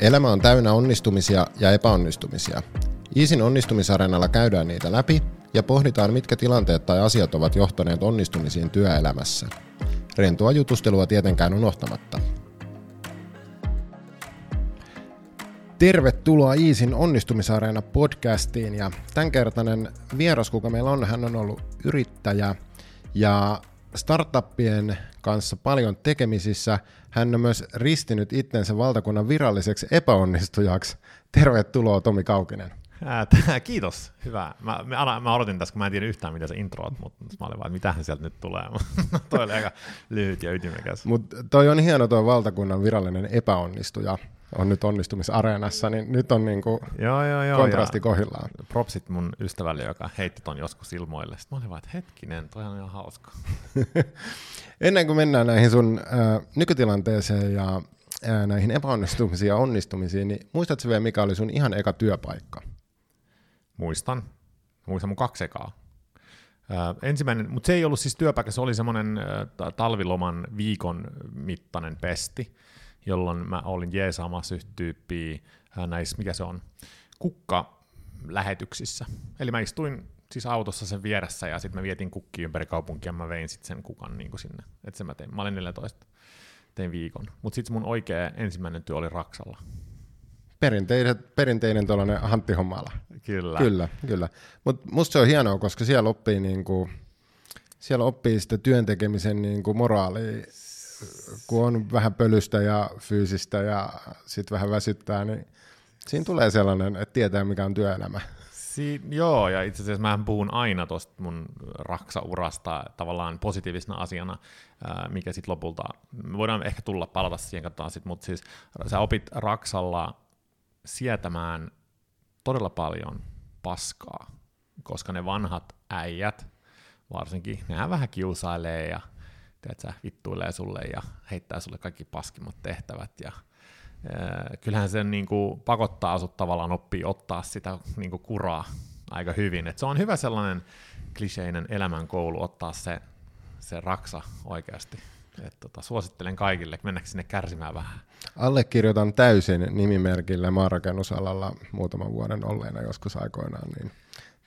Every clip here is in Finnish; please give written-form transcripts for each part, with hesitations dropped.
Elämä on täynnä onnistumisia ja epäonnistumisia. EASYn onnistumisareenalla käydään niitä läpi ja pohditaan, mitkä tilanteet tai asiat ovat johtaneet onnistumisiin työelämässä. Rentoa jutustelua tietenkään unohtamatta. Tervetuloa EASYn onnistumisareena podcastiin, ja tämänkertainen vieras, kuka meillä on, hän on ollut yrittäjä ja startuppien kanssa paljon tekemisissä. Hän on myös ristinyt itsensä valtakunnan viralliseksi epäonnistujaksi. Tervetuloa, Tomi Kaukinen. Kiitos, hyvä. Mä odotin tässä, kun mä en tiedä yhtään, mitä se introot, mutta mä olin vaan, että mitähän sieltä nyt tulee. Toi oli aika lyhyt ja ytimekäs. Mutta toi on hieno, toi valtakunnan virallinen epäonnistuja on nyt onnistumisareenassa, niin nyt on niinku kontrasti kohdillaan. Propsit mun ystävälle, joka heitti ton joskus ilmoille. Sitten mä olin vaan, että hetkinen, toi on ihan hauska. Ennen kuin mennään näihin sun nykytilanteeseen ja näihin epäonnistumisiin ja onnistumisiin, niin muistatko vielä, mikä oli sun ihan eka työpaikka? Muistan mun kaksi ekaa. Ensimmäinen, mutta se ei ollut siis työpaikka, se oli semmoinen talviloman viikon mittainen pesti, jolloin mä olin jeesaamassa yhtä tyyppiä näissä, mikä se on, kukkalähetyksissä. Eli mä istuin siis autossa sen vieressä ja sitten mä vietin kukkia ympäri kaupunkia ja mä vein sitten sen kukan niin kuin sinne. Et sen mä tein. Mä olin 14, tein viikon. Mutta sitten mun oikea ensimmäinen työ oli Raksalla. Perinteinen tuollainen Hantti Hommala. Kyllä. Mutta musta se on hienoa, koska siellä oppii, niinku, siellä oppii sitä työntekemisen niinku moraalia. Kun on vähän pölystä ja fyysistä ja sitten vähän väsyttää, niin siinä tulee sellainen, että tietää, mikä on työelämä. Joo, ja itse asiassa mä puhun aina tuosta mun Raksa-urasta tavallaan positiivisena asiana, mikä sitten lopulta, me voidaan ehkä palata siihen, katsotaan sitten, mutta siis sä opit Raksalla sietämään todella paljon paskaa, koska ne vanhat äijät varsinkin, nehän vähän kiusailee ja että sä vittuilee sulle ja heittää sulle kaikki paskimmat tehtävät. Ja kyllähän se niinku pakottaa sut tavallaan oppii ottaa sitä niinku kuraa aika hyvin. Et se on hyvä sellainen kliseinen elämänkoulu ottaa se Raksa oikeasti. Suosittelen kaikille, mennäkö sinne kärsimään vähän. Allekirjoitan täysin nimimerkillä maanrakennusalalla muutaman vuoden olleena joskus aikoinaan, niin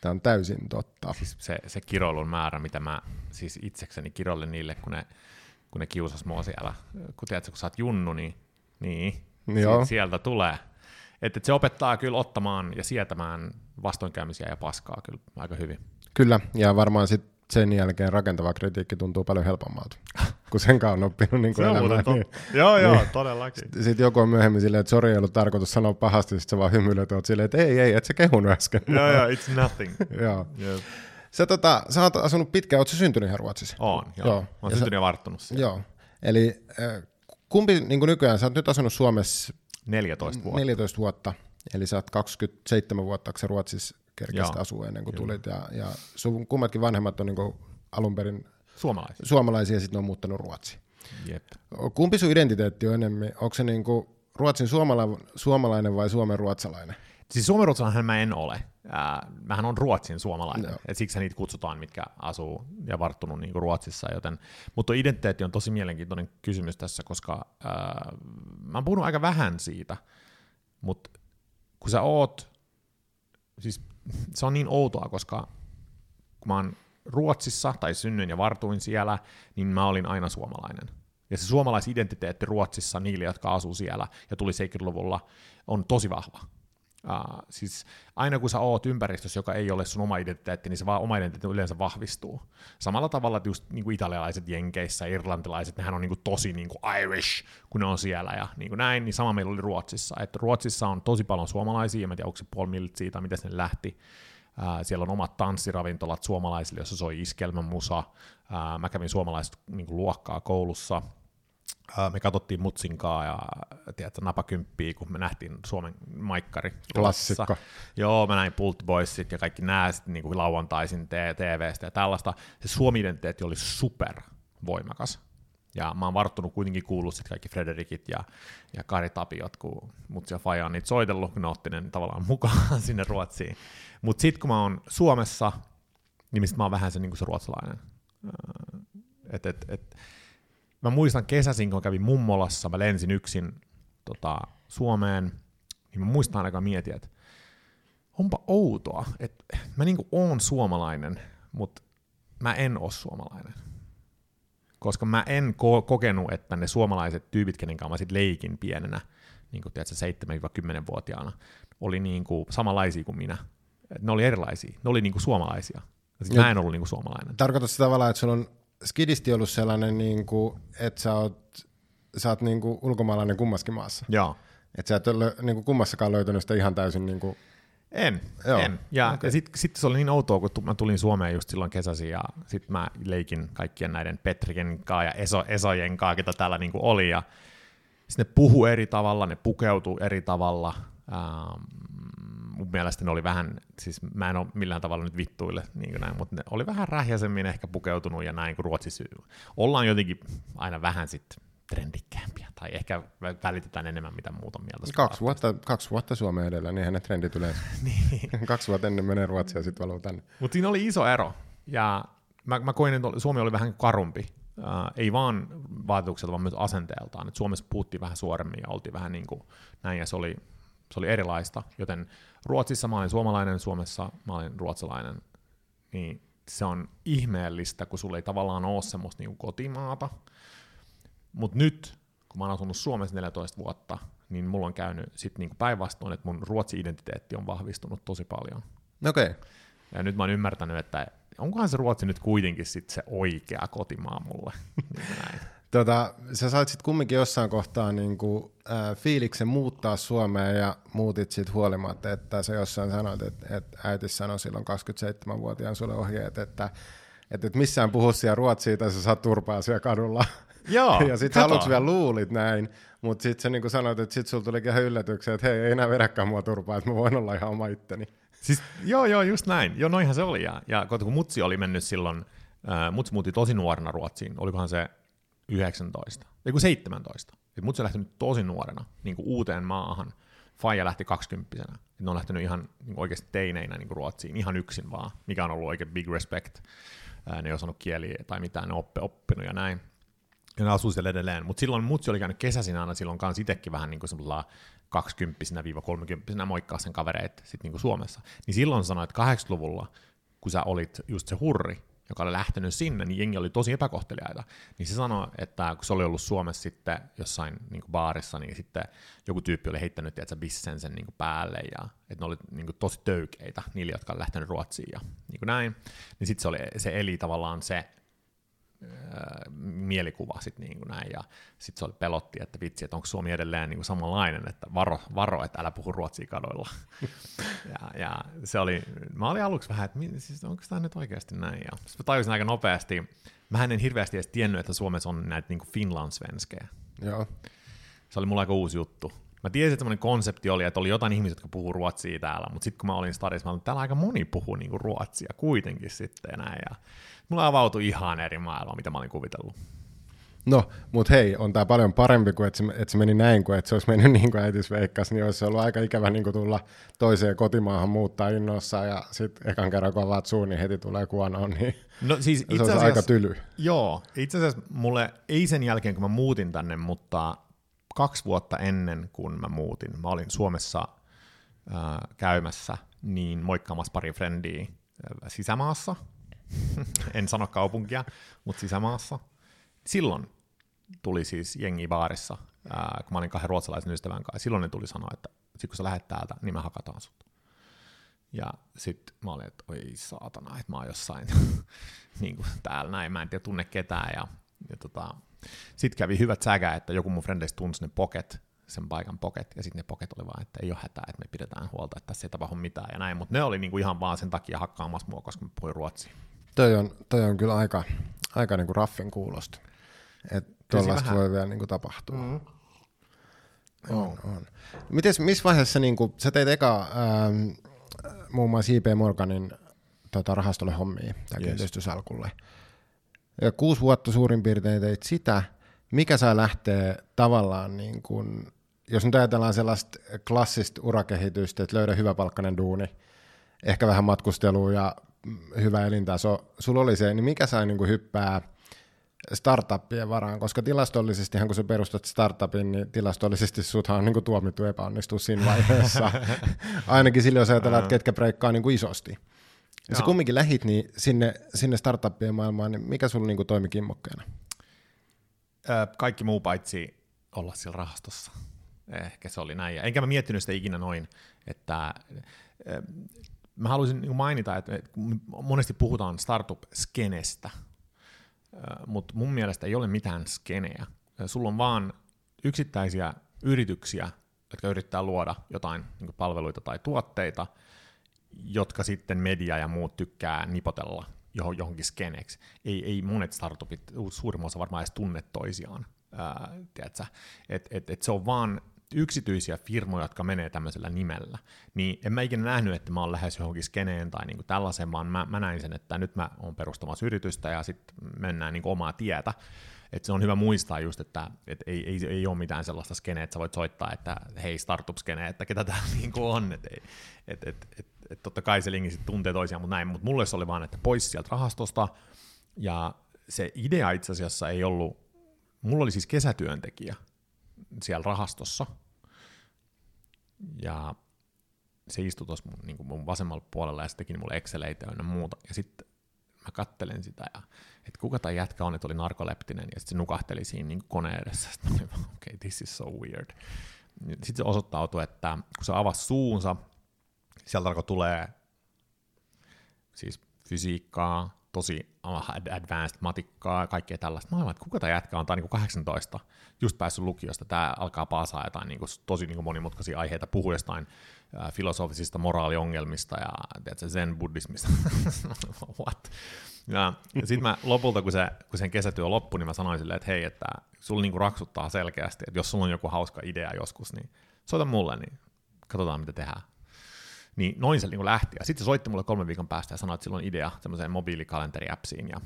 tämä on täysin totta. Siis se kiroilun määrä, mitä mä siis itsekseni kiroilin niille, kun ne kiusas mua siellä. Kun tiedätkö, kun sä oot junnu, niin sieltä tulee. Että se opettaa kyllä ottamaan ja sietämään vastoinkäymisiä ja paskaa kyllä aika hyvin. Kyllä, ja varmaan sitten sen jälkeen rakentava kritiikki tuntuu paljon helpommalta, kun senkaan on oppinut niin kuin elämään. Joo, todellakin. Sitten joku on myöhemmin silleen, että sori, ei ollut tarkoitus sanoa pahasti, sitten sä vaan hymyilet, oot silleen, että ei, et sä kehunut äsken. Joo, it's nothing. Joo. Yep. Sä oot asunut pitkään, oot sä syntynyt ihan Ruotsissa? Oon, joo. Mä oon syntynyt ja varttunut siellä. Joo, eli kumpi niin kuin nykyään, sä oot nyt asunut Suomessa 14 vuotta, eli sä oot 27 vuotta, kun sä Ruotsissa kerkeistä asuu ennen kuin tulit, ja sun kummatkin vanhemmat on niin kuin alun perin suomalaisia ja sitten ne on muuttanut Ruotsiin. Jep. Kumpi sun identiteetti on enemmän? Onko se niin kuin Ruotsin suomalainen vai suomen ruotsalainen? Siis suomen ruotsalainen mä en ole. Mähän on Ruotsin suomalainen. No. Et siksi niitä kutsutaan, mitkä asuu ja varttunut niin kuin Ruotsissa. Mutta identiteetti on tosi mielenkiintoinen kysymys tässä, koska mä oon puhunut aika vähän siitä, mutta kun sä oot, siis se on niin outoa, koska kun mä oon Ruotsissa, tai synnyin ja vartuin siellä, niin mä olin aina suomalainen. Ja se suomalaisidentiteetti Ruotsissa niille, jotka asuu siellä ja tuli 70-luvulla, on tosi vahva. Siis aina kun sä oot ympäristössä, joka ei ole sun oma identiteetti, niin se oma identiteetti yleensä vahvistuu. Samalla tavalla, että just niin italialaiset jenkeissä, irlantilaiset, nehän on niin tosi niin Irish, kun ne on siellä ja niin näin, niin sama meillä oli Ruotsissa. Että Ruotsissa on tosi paljon suomalaisia, ja mä en tiedä, onko se puoli tai miten sinne lähti. Siellä on omat tanssiravintolat suomalaisille, jossa soi iskelmämusa. Mä kävin suomalaista niin luokkaa koulussa. Me katsottiin Mutsinkaa ja napakymppiä, kun me nähtiin Suomen maikkari. Klassikko. Joo, mä näin Pult Boysit ja kaikki nää sitten niin lauantaisin TVstä ja tällaista. Se suomi-identiteetti oli supervoimakas. Ja mä oon varttunut kuitenkin kuullut sitten kaikki Frederikit ja Kari Tapiot, kun Mutsi ja Faja on niitä soitellut, kun ne otti ne tavallaan mukaan sinne Ruotsiin. Mutta sitten kun mä oon Suomessa, niin mä oon vähän se, niin kuin se ruotsalainen. Mä muistan kesäsin, kun kävin mummolassa, mä lensin yksin Suomeen, niin mä muistan ainakaan mietin, että onpa outoa, että mä niinku oon suomalainen, mutta mä en oo suomalainen. Koska mä en kokenut, että ne suomalaiset tyypit, kenen kanssa mä sit leikin pienenä, niin kuin tiedätkö, 7-10-vuotiaana, oli niinku samanlaisia kuin minä. Ne oli erilaisia, ne oli niinku suomalaisia. Sitten mä en ollut niinku suomalainen. Tarkoitatko se tavallaan, että sulla on skidisti ollut sellainen, niinku, että sä oot niinku ulkomaalainen kummaskin maassa? Joo. Että sä et ole niinku kummassakaan löytänyt sitä ihan täysin... Niinku... En. Ja, okay. Ja sitten se oli niin outoa, kun mä tulin Suomeen just silloin kesäsi ja sitten mä leikin kaikkien näiden Petriken kaa ja Esojen kaa, ketä täällä niinku oli. Ja sitten ne puhu eri tavalla, ne pukeutuu eri tavalla. Mun mielestä ne oli vähän, siis mä en ole millään tavalla nyt vittuille, niin näin, mutta ne oli vähän rähjäisemmin ehkä pukeutunut ja näin kuin Ruotsissa. Ollaan jotenkin aina vähän sitten trendikkäämpiä, tai ehkä välitetään enemmän mitä muuta mieltä. Kaksi vuotta Suomea edellä, niinhän ne trendit yleensä. Niin. 2 vuotta ennen menee Ruotsia ja sitten valuu tänne. Mutta siinä oli iso ero, ja mä koin, että Suomi oli vähän karumpi, ei vaan vaatukselta, vaan myös asenteeltaan. Et Suomessa puhuttiin vähän suoremmin ja oltiin vähän niin kuin näin, ja se oli erilaista, joten Ruotsissa mä olin suomalainen, Suomessa mä olin ruotsalainen, niin se on ihmeellistä, kun sulla ei tavallaan ole semmoista niin kuin kotimaata. Mutta nyt, kun mä oon asunut Suomessa 14 vuotta, niin mulla on käynyt sit niinku päinvastoin, että mun ruotsi-identiteetti on vahvistunut tosi paljon. Okay. Ja nyt mä oon ymmärtänyt, että onkohan se Ruotsi nyt kuitenkin sit se oikea kotimaa mulle. Sä sait sit kumminkin jossain kohtaa niinku, fiiliksen muuttaa Suomeen ja muutit sit huolimatta, että sä jossain sanoit, että äiti sanoi silloin 27-vuotiaan sulle ohjeet, että et missään puhu siellä ruotsia tai sä saat turpaa siellä kadulla. Joo, ja sit sä aluksi vielä luulit näin, mutta sit sä niinku sanoit, että sit sulla tulikin ihan yllätyksiä, että hei, ei enää vedäkään mua turpaa, että mä voin olla ihan oma itteni. Siis, joo, just näin. Joo, noihan se oli. Ja kun mutsi oli mennyt silloin, mutsi muutti tosi nuorena Ruotsiin, olikohan se 17. Et mutsi on lähtenyt tosi nuorena niinku uuteen maahan. Faija lähti 20-vuotiaana. Ne on lähtenyt ihan niinku oikeasti teineinä niinku Ruotsiin, ihan yksin vaan, mikä on ollut oikein big respect. Ne ei osannut kieliä tai mitään, ne on oppinut ja näin. Ja ne asuu siellä edelleen, mutta silloin mutsi oli käynyt kesäisin aina silloin kans itsekin vähän niin kuin semmoisella 20-30 moikkaa sen kavereet sit niin kuin Suomessa. Niin silloin sanoit, että 80-luvulla, kun sä olit just se hurri, joka oli lähtenyt sinne, niin jengi oli tosi epäkohteliaita. Niin se sanoi, että kun se oli ollut Suomessa sitten jossain niin kuin baarissa, niin sitten joku tyyppi oli heittänyt että bissen sen niin kuin päälle, ja että ne oli niin kuin tosi töykeitä niille, jotka oli lähtenyt Ruotsiin ja niin kuin näin. Niin sitten se eli tavallaan se, mielikuva sit niinku näin, ja sit se oli pelotti, että vitsi, että onko Suomi edelleen niinku samanlainen, että varo, että älä puhu ruotsia kadoilla. ja se oli, mä olin aluksi vähän, että siis onko tämä nyt oikeasti näin, ja sitten tajusin aika nopeasti, mä en hirveästi edes tiennyt, että Suomessa on näitä niinku finlandssvenskejä. Joo. Se oli mulla aika uusi juttu. Mä tiesin, että semmoinen konsepti oli, että oli jotain ihmisiä, jotka puhuu ruotsia täällä, mutta sitten kun mä olin stadissa, mä olin, että täällä aika moni puhuu niinku ruotsia kuitenkin sitten ja näin, ja mulla avautui ihan eri maailma, mitä mä olin kuvitellut. No, mutta hei, on tää paljon parempi kuin, että se meni näin kuin, että se olisi mennyt niin kuin äitis veikkasi, niin olisi ollut aika ikävä niin kuin tulla toiseen kotimaahan muuttaa innossaan, ja sitten ekan kerran kun avaat suun, niin heti tulee kuonoon, niin no, siis se olisi aika tyly. Joo, itse asiassa mulle ei sen jälkeen, kun mä muutin tänne, mutta 2 vuotta ennen kuin mä muutin, mä olin Suomessa käymässä, niin moikkaamassa pari frendiä sisämaassa. En sano kaupunkia, mutta sisämaassa. Silloin tuli siis jengi baarissa, kun mä olin 2 ruotsalaisen ystävän kanssa. Silloin ne tuli sanoa, että sit kun sä lähet täältä, niin me hakataan sut. Ja sit mä olin, että oi saatana, että mä oon jossain niin kuin täällä näin, mä en tiedä tunne ketään. Ja sit kävi hyvät säkä, että joku mun frendeistä tunsi ne poket, sen paikan poket, ja sitten ne poket oli vaan, että ei ole hätää, että me pidetään huolta, että tässä ei tapahdu mitään ja näin, mutta ne oli niinku ihan vaan sen takia hakkaamassa mua, koska mä puhuin ruotsia. Toi on kyllä aika niinku raffin kuulosta, että tuollaista voi vielä niinku tapahtua. Mm-hmm. On. Missä vaiheessa niinku, sä teit eka muun muassa J.P. Morganin rahastolle hommia, tai kiinteistösalkulle, ja 6 vuotta suurin piirtein teit sitä. Mikä saa lähteä tavallaan, niin kun, jos nyt ajatellaan sellaista klassista urakehitystä, että löydä hyvä palkkainen duuni, ehkä vähän matkustelua ja hyvä elintaso, sulla oli se, niin mikä sai niin hyppää startuppien varaan, koska tilastollisestihan kun sä perustat startupin, niin tilastollisesti suthan on niin kuin tuomittu epäonnistua siinä vaiheessa. Ainakin silloin, jos ajatellaan, että ketkä breikkaa niin kuin isosti. Ja sä kumminkin lähit niin sinne startuppien maailmaan, niin mikä sulla niin kuin toimi kimmokkeena? Kaikki muu paitsi olla siellä rahastossa. Ehkä se oli näin. Enkä mä miettinyt sitä ikinä noin, että mä haluaisin mainita, että monesti puhutaan startup-skenestä, mutta mun mielestä ei ole mitään skeneä. Sulla on vaan yksittäisiä yrityksiä, jotka yrittää luoda jotain niin kuin palveluita tai tuotteita, jotka sitten media ja muut tykkää nipotella johonkin skeneeksi. Ei monet startupit, suurin osa varmaan edes tunne toisiaan. Et se on vaan yksityisiä firmoja, jotka menee tämmöisellä nimellä, niin en mä ikinä nähnyt, että mä oon lähes johonkin skeneen tai niinku tällaisen, vaan mä näin sen, että nyt mä oon perustamassa yritystä ja sitten mennään niinku omaa tietä. Et se on hyvä muistaa just, että et ei ole mitään sellaista skeneä, että sä voit soittaa, että hei startup-skene, että ketä täällä niinku on. Et totta kai se linki sit tuntee toisiaan, mutta näin. Mutta mulle se oli vaan, että pois sieltä rahastosta, ja se idea itse asiassa ei ollut, mulla oli siis kesätyöntekijä siellä rahastossa, ja se istui tuossa niin mun vasemmalla puolella, ja se teki mulle Exceleitä ja muuta, ja sitten mä kattelen sitä, ja että kuka tämä jätkä on, että oli narkoleptinen, ja sitten se nukahteli siinä niin koneen edessä, sitten mä olin, okay, this is so weird. Sitten se osoittautui, että kun se avasi suunsa, sieltä alkoi tulee siis fysiikkaa, tosi advanced matikkaa ja kaikkea tällaista. Mä olen, että kuka tämä jätkä on, tämä on niin 18, just päässyt lukiosta, tämä alkaa paasaa jotain niin kuin, tosi niin kuin monimutkaisia aiheita, puhuu jostain filosofisista moraaliongelmista ja tiedätkö, zen-buddhismista. What? Ja sitten mä lopulta, kun sen kesätyö loppui, niin mä sanoin silleen, että hei, että sulla niin kuin raksuttaa selkeästi, että jos sulla on joku hauska idea joskus, niin soita mulle, niin katsotaan mitä tehdään. Niin noin se niin lähti, ja sitten se soitti mulle 3 viikon päästä ja sanoi, että sillä on idea semmoiseen mobiilikalenteri-appsiin, ja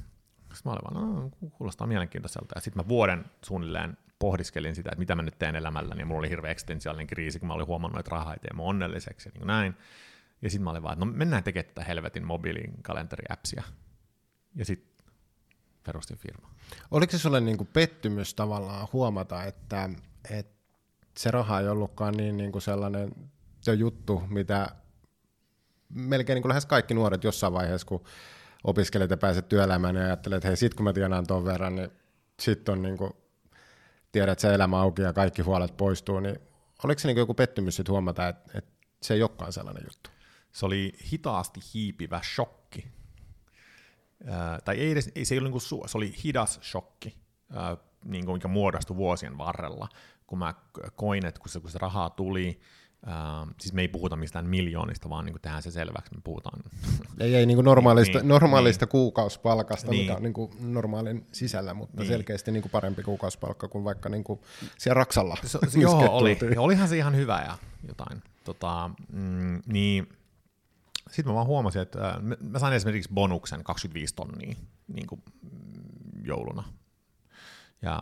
sitten mä olin vaan, no, kuulostaa mielenkiintoiselta, ja sitten mä vuoden suunnilleen pohdiskelin sitä, että mitä mä nyt teen elämälläni, ja mulla oli hirveä eksistentiaalinen kriisi, kun mä olin huomannut, että raha ei tee mun onnelliseksi, ja niin näin, ja sitten mä olin vaan, että no mennään tekemään tätä helvetin mobiilikalenteri-appsia, ja sitten perustin firma. Oliko se sulle niinku pettymys tavallaan huomata, että se raha ei ollutkaan niin niinku sellainen juttu, mitä melkein niin kuin lähes kaikki nuoret jossain vaiheessa, kun opiskelet ja pääset työelämään ja ajattelet, että hei, sit kun mä tienaan ton verran, niin sit on niin kuin, tiedät, se elämä auki ja kaikki huolet poistuu, niin oliko se niin kuin joku pettymys sit huomata, että se ei olekaan sellainen juttu? Se oli hitaasti hiipivä shokki. Tai ei edes, se ei ollut niin kuin se oli hidas shokki, niin kuin mikä muodostui vuosien varrella, kun mä koin, että kun se rahaa tuli, siis me ei puhuta mistään miljoonista, vaan niin kuin tehdään se selväksi, me puhutaan. Ei niin kuin normaalista kuukausipalkasta, niin, mikä on niin kuin normaalin sisällä, mutta niin, selkeästi niin kuin parempi kuukausipalkka kuin vaikka niin kuin siellä Raksalla. Se, joo, olihan se ihan hyvä ja jotain. Niin, sitten mä vaan huomasin, että mä sain esimerkiksi bonuksen 25 tonnia niin kuin jouluna. Ja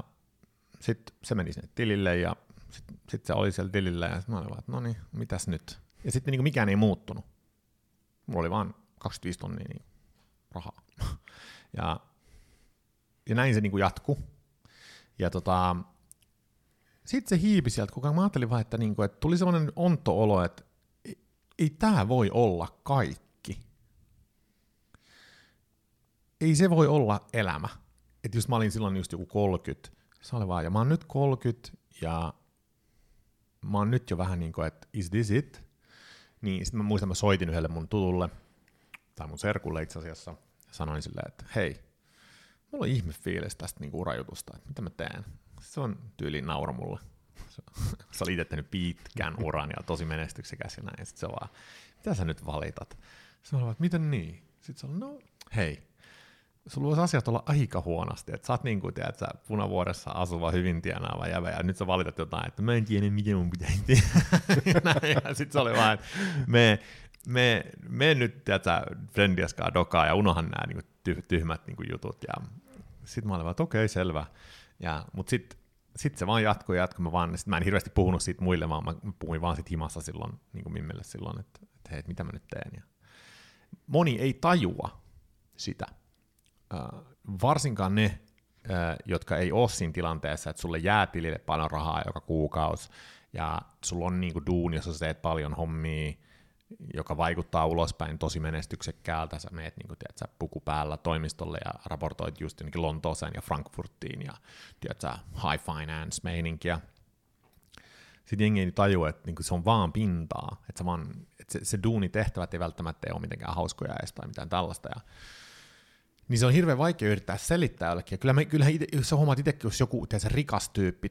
sitten se meni sinne tilille ja sitten se oli siellä tilillä ja mä olin vaan, että no niin, mitäs nyt? Ja sitten niin mikään ei muuttunut. Mulla oli vaan 25 tonnia niin rahaa. Ja näin se niin kuin jatkui. Ja sitten se hiipi sieltä, kun mä ajattelin vaan, että, niin kuin, että tuli sellainen onto-olo, että ei tää voi olla kaikki. Ei se voi olla elämä. Että jos mä olin silloin just joku 30, se oli vaan, ja mä oon nyt 30, ja mä oon nyt jo vähän niin kuin, että is this it? Niin sit mä muistan, mä soitin yhdelle mun tutulle, tai mun serkulle itse asiassa, ja sanoin silleen, että hei, mulla on ihmefiilis tästä niin kuin urajutusta, että mitä mä teen? Se on tyyliin naura mulle. Se oli itse tehnyt pitkän uran ja tosi menestyksekäs ja näin. Sit se vaan, mitä sä nyt valitat? Sitten mä olin, miten niin? Sitten se on, no hei. Sulla voisi asiat olla aika huonosti, että sä oot niin kuin, tiedät, sä Punavuoressa asuva hyvin tienaava jävä, ja nyt sä valitat jotain, että mä en tiedä, miten mun pitäisi tehdä. Ja sit se oli vaan, että me nyt, tiedät sä, friendiaskaan dokaa, ja unohan nää niin kuin, tyhmät niin kuin, jutut. Ja sit mä olin vaan, että okei, selvä. Mutta sit se vaan jatkoi, mä vaan, sit mä en hirveästi puhunut siitä muille, vaan mä puhuin vaan sit himassa silloin, niin kuin Mimmelle silloin, että hei, mitä mä nyt teen. Ja moni ei tajua sitä. Varsinkaan ne, jotka ei ole siinä tilanteessa, että sulle jää tilille paljon rahaa joka kuukausi, ja sulla on niinku duuni, jos sä teet paljon hommia, joka vaikuttaa ulospäin tosi menestyksekkäältä, sä meet niinku, tiedätkö, puku päällä toimistolle ja raportoit just jonnekin Lontooseen ja Frankfurtiin, ja tiedätkö, high finance-meininkiä. Sitten jengi ei tajua, että niinku se on vaan pintaa, että se duunitehtävät ei välttämättä ole mitenkään hauskoja edes tai mitään tällaista, ja niin se on hirveän vaikea yrittää selittää jollekin. Ja kyllähän ite, jos sä huomaat itsekin, jos joku rikas tyyppi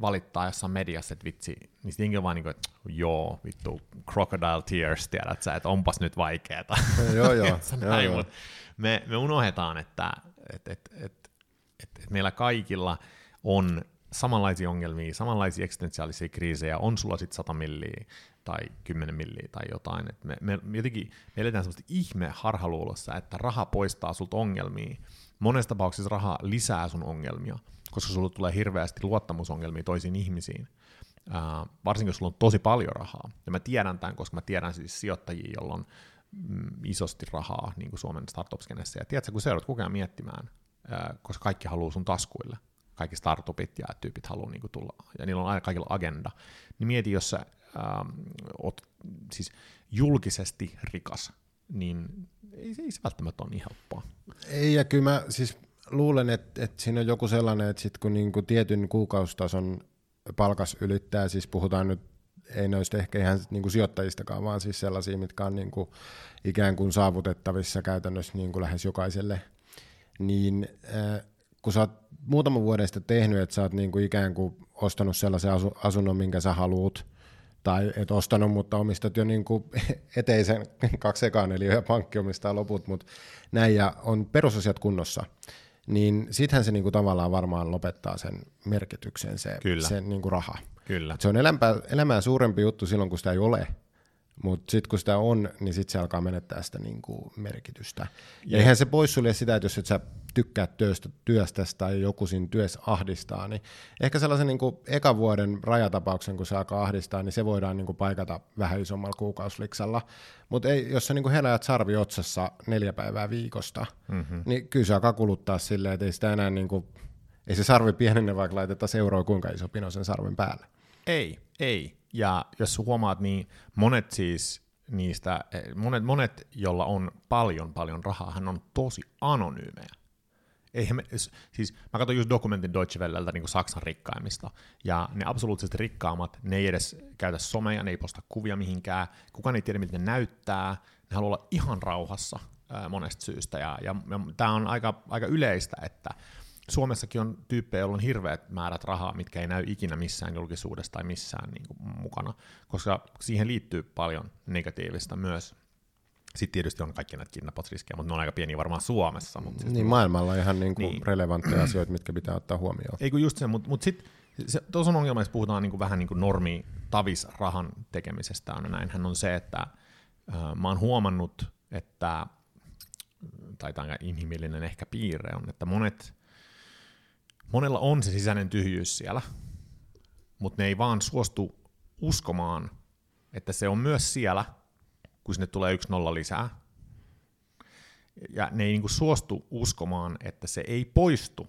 valittaa jossain mediassa, että vitsi, niin sitten on vaan niin kuin, että joo, vittu, crocodile tears, tiedät sä, että onpas nyt vaikeeta. Joo. Mutta me unohdetaan, että meillä kaikilla on samanlaisia ongelmia, samanlaisia eksistentiaalisia kriisejä, on sulla sitten 100 milliä tai 10 milliä tai jotain. Et me jotenkin me eletään semmoista ihmeharhaluulossa, että raha poistaa sulta ongelmia. Monessa tapauksessa raha lisää sun ongelmia, koska sulla tulee hirveästi luottamusongelmia toisiin ihmisiin. Varsinkin, jos sulla on tosi paljon rahaa. Ja mä tiedän tämän, koska mä tiedän siis sijoittajia, joilla on isosti rahaa niin kuin Suomen startup-skenessä. Ja tiedätkö, kun seurat koko ajan miettimään, koska kaikki haluaa sun taskuille. Kaikki startupit ja tyypit haluaa niinku tulla, ja niillä on aina kaikilla agenda, niin mieti, jos sä oot siis julkisesti rikas, niin ei se välttämättä ole niin helppoa. Ei, ja kyllä mä siis luulen, että siinä on joku sellainen, että sit kun niinku tietyn kuukausitason palkas ylittää, siis puhutaan nyt, ei noista ehkä ihan niinku sijoittajistakaan, vaan siis sellaisia, mitkä on niinku ikään kuin saavutettavissa käytännössä niinku lähes jokaiselle, niin kun sä oot muutaman vuoden sitten tehnyt, että sä oot niinku ikään kuin ostanut sellaisen asunnon, minkä sä haluut, tai et ostanut, mutta omistat jo niinku eteisen 2 ekaa, eli jo pankki omistaa loput, mutta näin, ja on perusasiat kunnossa, niin sittenhän se niinku tavallaan varmaan lopettaa sen merkityksen, se niinku raha. Kyllä. Se on elämää suurempi juttu silloin, kun sitä ei ole, mutta sitten kun sitä on, niin sitten se alkaa menettää sitä niinku merkitystä. Ja eihän se poissulje sitä, että jos et sä tykkäät työstä tai joku siinä työssä ahdistaa, niin ehkä sellaisen niinku ekan vuoden rajatapauksen, kun se alkaa ahdistaa, niin se voidaan niinku paikata vähän isommalla kuukausliksalla. Mutta jos sä niinku heräät sarvi otsassa 4 päivää viikosta, niin kyllä se alkaa kuluttaa silleen, että ei sitä enää, niinku, ei se sarvi pienene, vaikka laitetaan euroa kuinka iso pino sen sarven päälle. Ei. Ja jos huomaat, niin monet siis niistä, monet joilla on paljon rahaa, hän on tosi anonyymejä. Siis mä katson just dokumentin Deutsche Welleltä niin kuin Saksan rikkaimmista, ja ne absoluuttisesti rikkaammat, ne ei edes käytä someja, ne ei posta kuvia mihinkään, kukaan ei tiedä, miltä ne näyttää, ne haluaa olla ihan rauhassa monesta syystä, ja tää on aika yleistä, että Suomessakin on tyyppejä, joilla on hirveät määrät rahaa, mitkä ei näy ikinä missään julkisuudessa tai missään niin kuin mukana, koska siihen liittyy paljon negatiivista myös. Sitten tietysti on kaikki näitä kidnappausriskejä, mutta ne on aika pieniä varmaan Suomessa. Mutta siis niin maailmalla on ihan niin kuin relevantteja asioita, mitkä pitää ottaa huomioon. Ei kun just se, mutta sitten tuossa on ongelma, jos puhutaan niin kuin vähän niin kuin normitavisrahan tekemisestä. No näinhän on se, että mä oon huomannut, että taitaa inhimillinen ehkä piirre on, että monella on se sisäinen tyhjyys siellä, mutta ne ei vaan suostu uskomaan, että se on myös siellä, kun sinne tulee 1-0 lisää. Ja ne ei niinku suostu uskomaan, että se ei poistu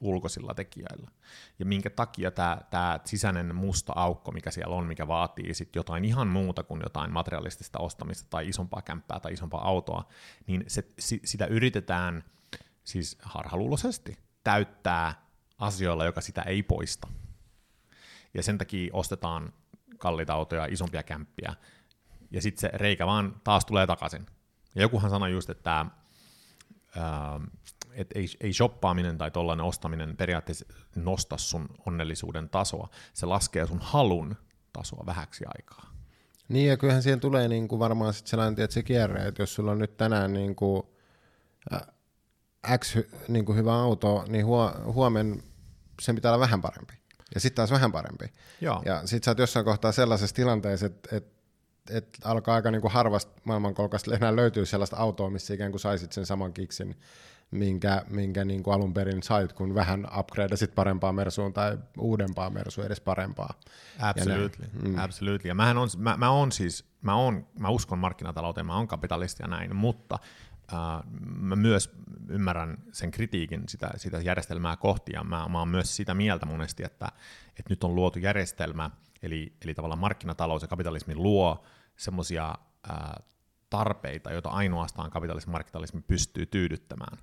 ulkoisilla tekijöillä. Ja minkä takia tämä sisäinen musta aukko, mikä siellä on, mikä vaatii sit jotain ihan muuta kuin jotain materialistista ostamista tai isompaa kämppää tai isompaa autoa, niin sitä yritetään siis harhaluuloisesti täyttää asioilla, joka sitä ei poista. Ja sen takia ostetaan kalliita autoja, isompia kämppiä, ja sitten se reikä vaan taas tulee takaisin. Ja jokuhan sanoi just, että ei shoppaaminen tai tollainen ostaminen periaatteessa nosta sun onnellisuuden tasoa, se laskee sun halun tasoa vähäksi aikaa. Niin, ja kyllähän siihen tulee niinku varmaan sit sellainen se kierre, että jos sulla on nyt tänään niinku X niinku hyvä auto, niin huomen sen pitää olla vähän parempi. Ja sitten taas vähän parempi. Joo. Ja sit sä oot jossain kohtaa sellaisessa tilanteessa, että alkaa aika niinku harvasta maailmankolkasta enää löytyy sellaista autoa, missä ikään kuin saisit sen saman kiksin, minkä niinku alun perin sait, kun vähän upgradeasit parempaa mersuun tai uudempaa mersuun, edes parempaa. Absolutely. Ja mä uskon markkinatalouteen, mä oon kapitalisti ja näin, mutta mä myös ymmärrän sen kritiikin sitä järjestelmää kohti, ja mä oon myös sitä mieltä monesti, että nyt on luotu järjestelmä, eli tavallaan markkinatalous ja kapitalismi luo semmoisia tarpeita, joita ainoastaan kapitalismi ja markkinalismi pystyy tyydyttämään.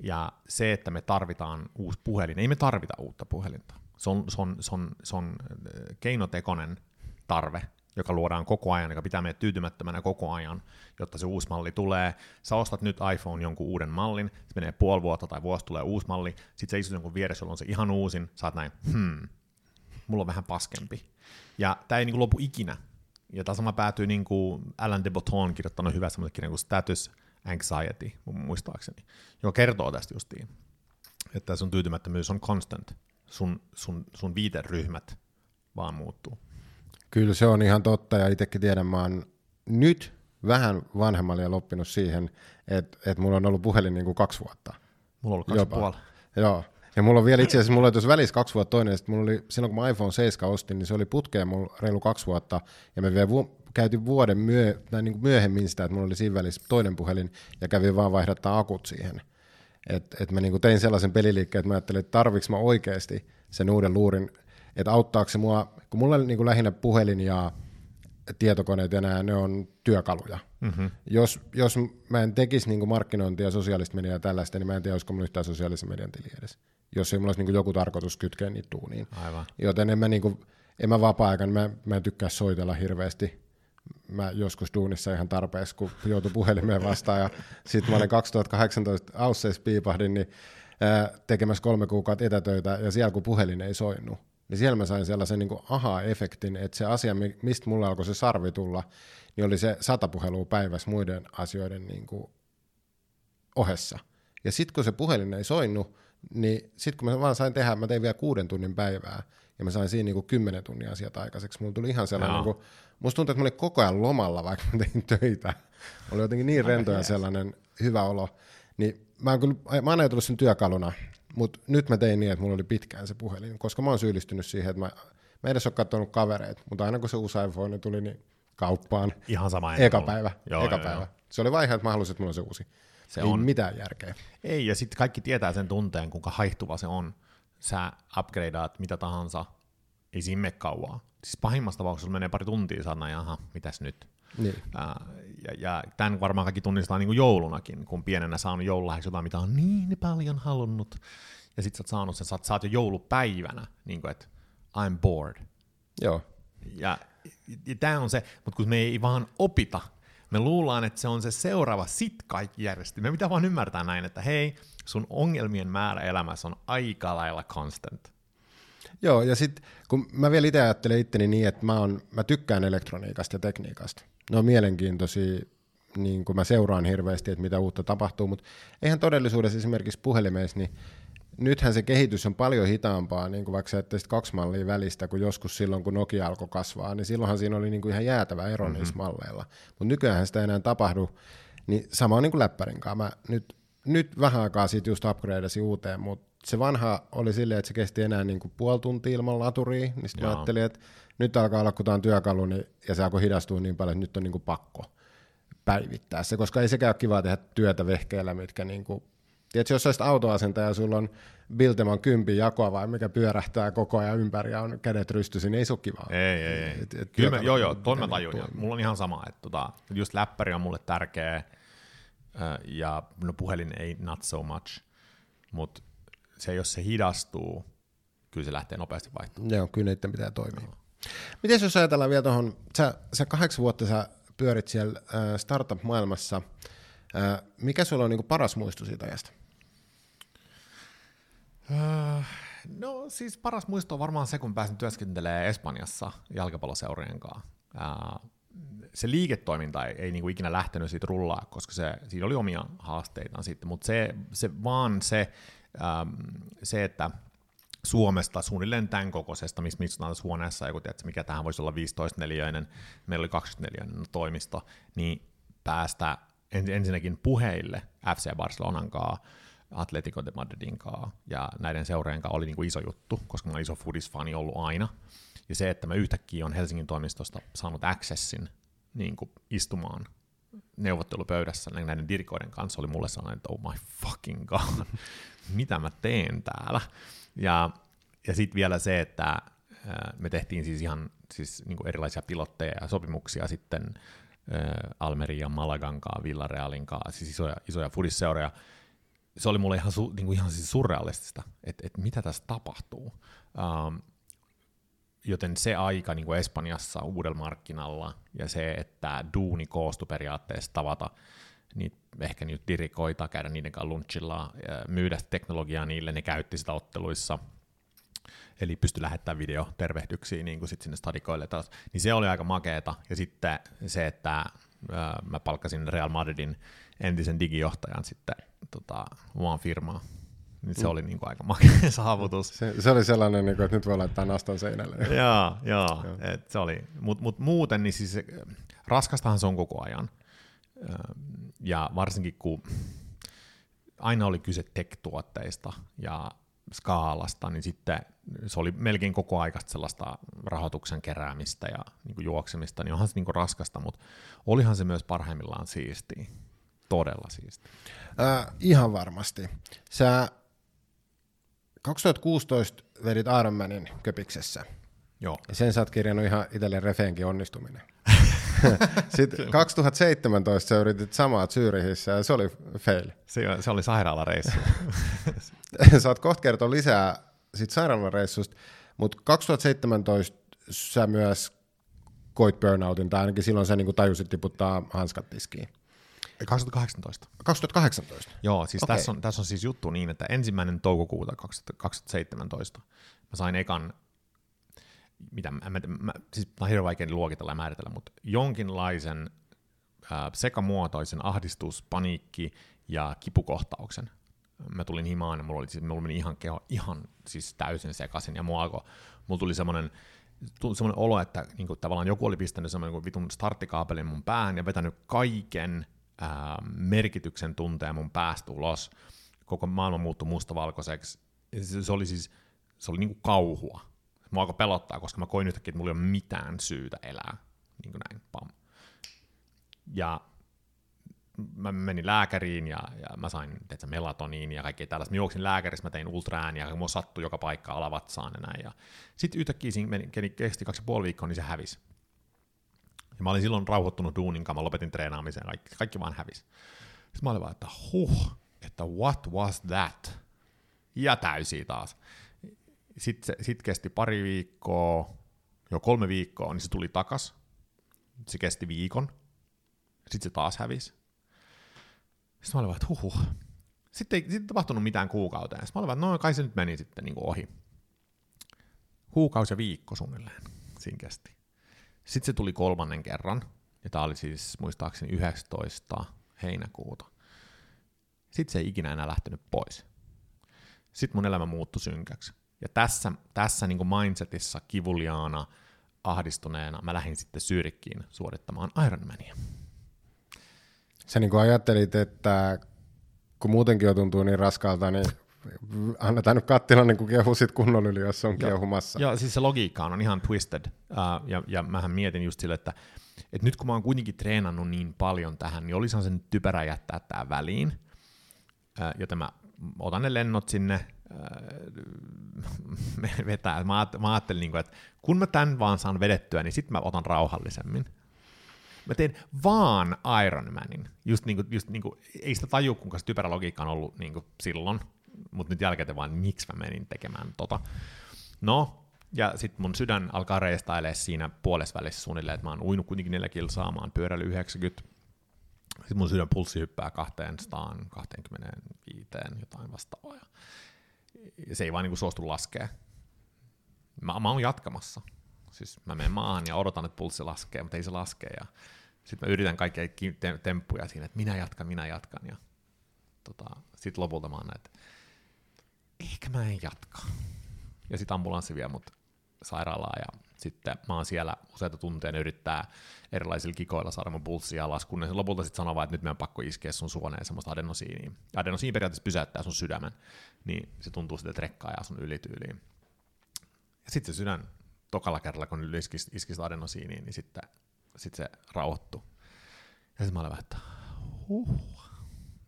Ja se, että me tarvitaan uusi puhelin, ei me tarvita uutta puhelinta. Se on keinotekoinen tarve, joka luodaan koko ajan, joka pitää meidät tyytymättömänä koko ajan, jotta se uusi malli tulee. Sä ostat nyt iPhone jonkun uuden mallin, se menee puoli vuotta tai vuosi tulee uusi malli, sit sä istut jonkun vieressä, jolloin on se ihan uusin, sä oot näin, mulla on vähän paskempi. Ja tää ei niinku lopu ikinä. Ja tämä sama päätyy, niin kuin Alan de Botton kirjoittanut hyvä semmoinen kirja kuin Status Anxiety, muistaakseni, joka kertoo tästä justiin, että sun tyytymättömyys on constant, sun viiteryhmät vaan muuttuu. Kyllä se on ihan totta, ja itsekin tiedän, mä oon nyt vähän vanhemmalle ja loppinut siihen, että mulla on ollut puhelin niin kuin 2 vuotta. Mulla on ollut 2,5. Joo, ja mulla on vielä itse asiassa, mulla oli tuossa välissä 2 vuotta toinen, ja mulla oli, silloin kun mä iPhone 7 ostin, niin se oli putkeen mulla reilu 2 vuotta, ja me vielä käytiin vuoden myöhemmin sitä, että mulla oli siinä välissä toinen puhelin, ja kävin vaan vaihdattaa akut siihen. Että mä niinku tein sellaisen peliliikkeen, että mä ajattelin, että tarviks mä oikeasti sen uuden luurin, että auttaako se mua, kun mulla on niin kuin lähinnä puhelin ja tietokoneet ja nämä, ne on työkaluja. Mm-hmm. Jos mä en tekisi niin kuin markkinointia, sosiaalista mediaa ja tällaista, niin mä en tiedä, olisiko mulla yhtään sosiaalisen median tili edes, jos ei mulla olisi niin kuin joku tarkoitus kytkeä niitä tuuniin. Aivan. Joten en mä vapaa-aikana, mä en tykkää soitella hirveästi. Mä joskus duunissa ihan tarpeeksi, kun joutui puhelimeen vastaan, ja sitten mä olin 2018 Ausseissa piipahdin, niin tekemässä 3 kuukautta etätöitä, ja siellä kun puhelin ei soinut, niin siellä mä sain sellaisen niin kuin aha-efektin, että se asia, mistä mulla alkoi se sarvi tulla, niin oli se 100 puhelua päivässä muiden asioiden niin kuin ohessa. Ja sitten kun se puhelin ei soinut, niin sitten kun mä vaan sain tehdä, mä tein vielä 6 tunnin päivää, ja mä sain siinä niin kuin 10 tunnin asiat aikaiseksi. Mulla tuli ihan sellainen, niin kuin, musta tuntuu, että mä olin koko ajan lomalla, vaikka mä tein töitä. Oli jotenkin niin rento ja sellainen hyvä olo. Niin mä oon ajatellut sen työkaluna, mutta nyt mä tein niin, että mulla oli pitkään se puhelin, koska mä oon syyllistynyt siihen, että mä edes oon katsonut kavereita, mutta aina kun se uusi iPhone tuli, niin kauppaan. Ihan sama eka päivä. Se oli vaihe, että mä halusin, että mulla on se uusi. Se ei on mitään järkeä. Ei, ja sitten kaikki tietää sen tunteen, kuinka haihtuva se on. Sä upgradeat mitä tahansa, ei siinä mene kauaa. Siis pahimmassa tapauksessa menee pari tuntia sana, ja aha, mitäs nyt? Niin. Ja tämän varmaan kaikki tunnistaa niin kuin joulunakin, kun pienenä saanut joululahjaksi jotain, mitä on niin paljon halunnut. Ja sit sä oot saanut sen, sä oot jo joulupäivänä, niin kuin, että I'm bored. Joo. Ja tää on se, mutta kun me ei vaan opita, me luullaan, että se on se seuraava, sit kaikki järjestyy. Me pitää vaan ymmärtää näin, että hei, sun ongelmien määrä elämässä on aika lailla constant. Joo, ja sitten kun mä vielä itse ajattelen itteni niin, että mä tykkään elektroniikasta ja tekniikasta. Ne on mielenkiintoisia, niin kun mä seuraan hirveästi, että mitä uutta tapahtuu, mutta eihän todellisuudessa esimerkiksi puhelimeissa, niin nythän se kehitys on paljon hitaampaa, niin kuin vaikka sä jättäisit 2 mallia välistä, kuin joskus silloin, kun Nokia alkoi kasvaa, niin silloinhan siinä oli niin kuin ihan jäätävä ero niissä malleilla. Mutta nykyäänhän sitä ei enää tapahdu, niin sama on niin kuin läppärinkaan. Mä nyt vähän aikaa siitä just upgradeasi uuteen, mutta se vanha oli silleen, että se kesti enää niin kuin 0,5 tuntia ilman laturia, niin sitten mä ajattelin, että nyt alkaa olla, kun tää on työkalu, niin, ja se alkoi hidastua niin paljon, että nyt on niin kuin pakko päivittää se, koska ei sekään ole kivaa tehdä työtä vehkeillä, mitkä niin kuin tiedätkö, jos olisit autoasentaja ja sulla on Bilteman 10 jakoa vai mikä pyörähtää koko ajan ympäri ja on kädet rystysin, niin ei se ole kivaa. Ei. Kyllä, tuon mä tajun. Mulla on ihan sama, että just läppäri on mulle tärkeä ja no, puhelin ei not so much, mutta se, jos se hidastuu, kyllä se lähtee nopeasti vaihtumaan. Joo, kyllä niiden pitää toimia. Miten jos ajatellaan vielä tuohon, sä 8 vuotta sä pyörit siellä startup-maailmassa, mikä sulla on niin kuin paras muisto siitä ajasta? No siis paras muisto on varmaan se, kun pääsin työskentelemään Espanjassa jalkapalloseurien kanssa. Se liiketoiminta ei niin kuin ikinä lähtenyt siitä rullaa, koska siinä oli omia haasteitaan sitten, mutta se, että Suomesta suunnilleen tämän kokoisesta, missä on tässä huoneessa, joku tiedät, mikä tähän voisi olla 15-neliöinen, meillä oli 24-neliöinen toimisto, niin päästä ensinnäkin puheille FC Barcelonan kaa, Atletico de Madridin kaa, ja näiden seureen kaa oli niinku iso juttu, koska mä olen iso foodisfani ollut aina. Ja se, että mä yhtäkkiä olen Helsingin toimistosta saanut accessin niinku istumaan neuvottelupöydässä näiden dirikoiden kanssa oli mulle sellainen, että oh my fucking god, mitä mä teen täällä. Ja sitten vielä se, että me tehtiin siis ihan siis niinku erilaisia pilotteja ja sopimuksia sitten Almeria, Malagan kanssa, Villarealin kanssa, siis isoja fudisseuroja. Se oli mulle ihan, ihan siis surrealistista, että mitä tässä tapahtuu. Joten se aika niin kuin Espanjassa uudella markkinalla ja se, että duuni koostui periaatteessa tavata niitä, ehkä niitä dirikoita, käydä niiden kanssa lunchilla, myydä teknologiaa niille, ne käytti sitä otteluissa. Eli pystyi lähettämään videotervehdyksiä niin kuin sit sinne stadikoille. Niin se oli aika makeeta. Ja sitten se, että mä palkkasin Real Madridin entisen digijohtajan sitten omaan firmaan. Se oli niin kuin aika makea saavutus. Se oli sellainen, niin kuin, että nyt voi laittaa nastan seinälle. Joo. Se oli. Mut muuten, niin siis raskastahan se on koko ajan. Ja varsinkin, kun aina oli kyse tech-tuotteista ja skaalasta, niin sitten se oli melkein koko ajan sellaista rahoituksen keräämistä ja niin kuin juoksemista, niin onhan se niin kuin raskasta, mutta olihan se myös parhaimmillaan siistiä. Todella siistiä. Ihan varmasti. Sä 2016 vedit Ironmanin Köpiksessä. Joo. Ja sen sä oot kirjannut ihan itselleen refeenkin onnistuminen. Sitten 2017 sä yritit samaa Zürichissä ja se oli fail. Se oli sairaalareissu. Sä oot kohta kertoa lisää siitä sairaalareissusta, mutta 2017 sä myös koit burnoutin, tai ainakin silloin sä niinku tajusit tiputtaa hanskat tiskiin. 2018. Joo, siis okay. Tässä on siis juttu niin, että 1. toukokuuta 2017 mä sain ekan, siis on hirveän vaikea luokitella ja määritellä, mutta jonkinlaisen sekamuotoisen ahdistus, paniikki ja kipukohtauksen. Mä tulin himaan ja mulla meni ihan keho ihan siis täysin sekaisin ja mulla tuli semmoinen olo, että niinku tavallaan joku oli pistänyt semmoinen vitun starttikaapelin mun päähän ja vetänyt kaiken merkityksen tunteen mun päästä ulos. Koko maailma muuttui mustavalkoiseksi. Se oli niinku kauhua. Mua alkoi pelottaa, koska mä koin yhtäkkiä, että mulla ei ole mitään syytä elää. Niin kuin näin, pam. Ja mä menin lääkäriin ja mä sain melatoniin ja kaikkea tällaista. Mä juoksin lääkärissä, mä tein ultraääniä, ja mua sattui joka paikka alavatsaan ja näin. Sitten yhtäkkiä kesti 2,5 viikkoa, niin se hävisi. Ja mä olin silloin rauhoittunut duuninkaan, mä lopetin treenaamisen ja kaikki vaan hävisi. Sitten mä olin vaan, että että what was that? Ja täysiä taas. Sitten kesti 3 viikkoa, niin se tuli takas. Se kesti viikon. Sitten se taas hävisi. Sitten mä olin vaan, että Sitten ei tapahtunut mitään kuukauteen. Sitten mä olin vaan, että no kai se nyt meni sitten niin kuin ohi. 1 ja viikko suunnilleen siinä kesti. Sitten se tuli 3. kerran, ja tämä oli siis muistaakseni 19. heinäkuuta. Sitten se ei ikinä enää lähtenyt pois. Sitten mun elämä muuttui synkäksi. Ja tässä niin kuin mindsetissä kivuliaana, ahdistuneena, mä lähdin sitten Zürichiin suorittamaan Ironmania. Sä niin kuin ajattelit, että kun muutenkin jo tuntuu niin raskalta, niin annetaan nyt kattilan, niin kun kehu sit kunnon yli, jos on kehumassa. Joo, siis se logiikka on ihan twisted. Ja mähän mietin just sille, että nyt kun mä oon kuitenkin treenannut niin paljon tähän, niin olisihan se nyt typerä jättää tää väliin. Joten mä otan ne lennot sinne, vetää. Mä ajattelin, niin kun, että kun mä tän vaan saan vedettyä, niin sit mä otan rauhallisemmin. Mä tein vaan Ironmanin. Just niin kuin, ei sitä tajua, kuinka se typerä logiikka on ollut niin kuin silloin. Mutta nyt jälkeen vaan, miksi mä menin tekemään tota. No, ja sit mun sydän alkaa reistailee siinä puolesvälissä suunnilleen, että mä oon uinut kuitenkin 4 kilsaa, mä oon pyöräily 90. Sit mun sydän pulssi hyppää 225, jotain vastaavaa. Ja se ei vaan niinku suostu laskee. Mä oon jatkamassa. Siis mä menen maahan ja odotan, että pulssi laskee, mutta ei se laskee. Ja sit mä yritän kaikkia temppuja siinä, että minä jatkan. Ja sit lopulta mä oon näin, että ehkä mä en jatka. Ja sit ambulanssi vie mut sairaalaan ja sitten mä oon siellä useita tunteja yrittää erilaisilla kikoilla saada mun pulssia alas, kunnes lopulta sit sanoo vaan, että nyt meidän pakko iskeä sun suoneen semmoista adenosiinia. Adenosiin periaatteessa pysäyttää sun sydämen, niin se tuntuu sitten, että rekka ajaa sun ylityyliin. Ja sit se sydän tokalla kerralla, kun iski sitä adenosiiniin, niin sitten sit se rauhoittui. Ja sitten mä olin vähän, että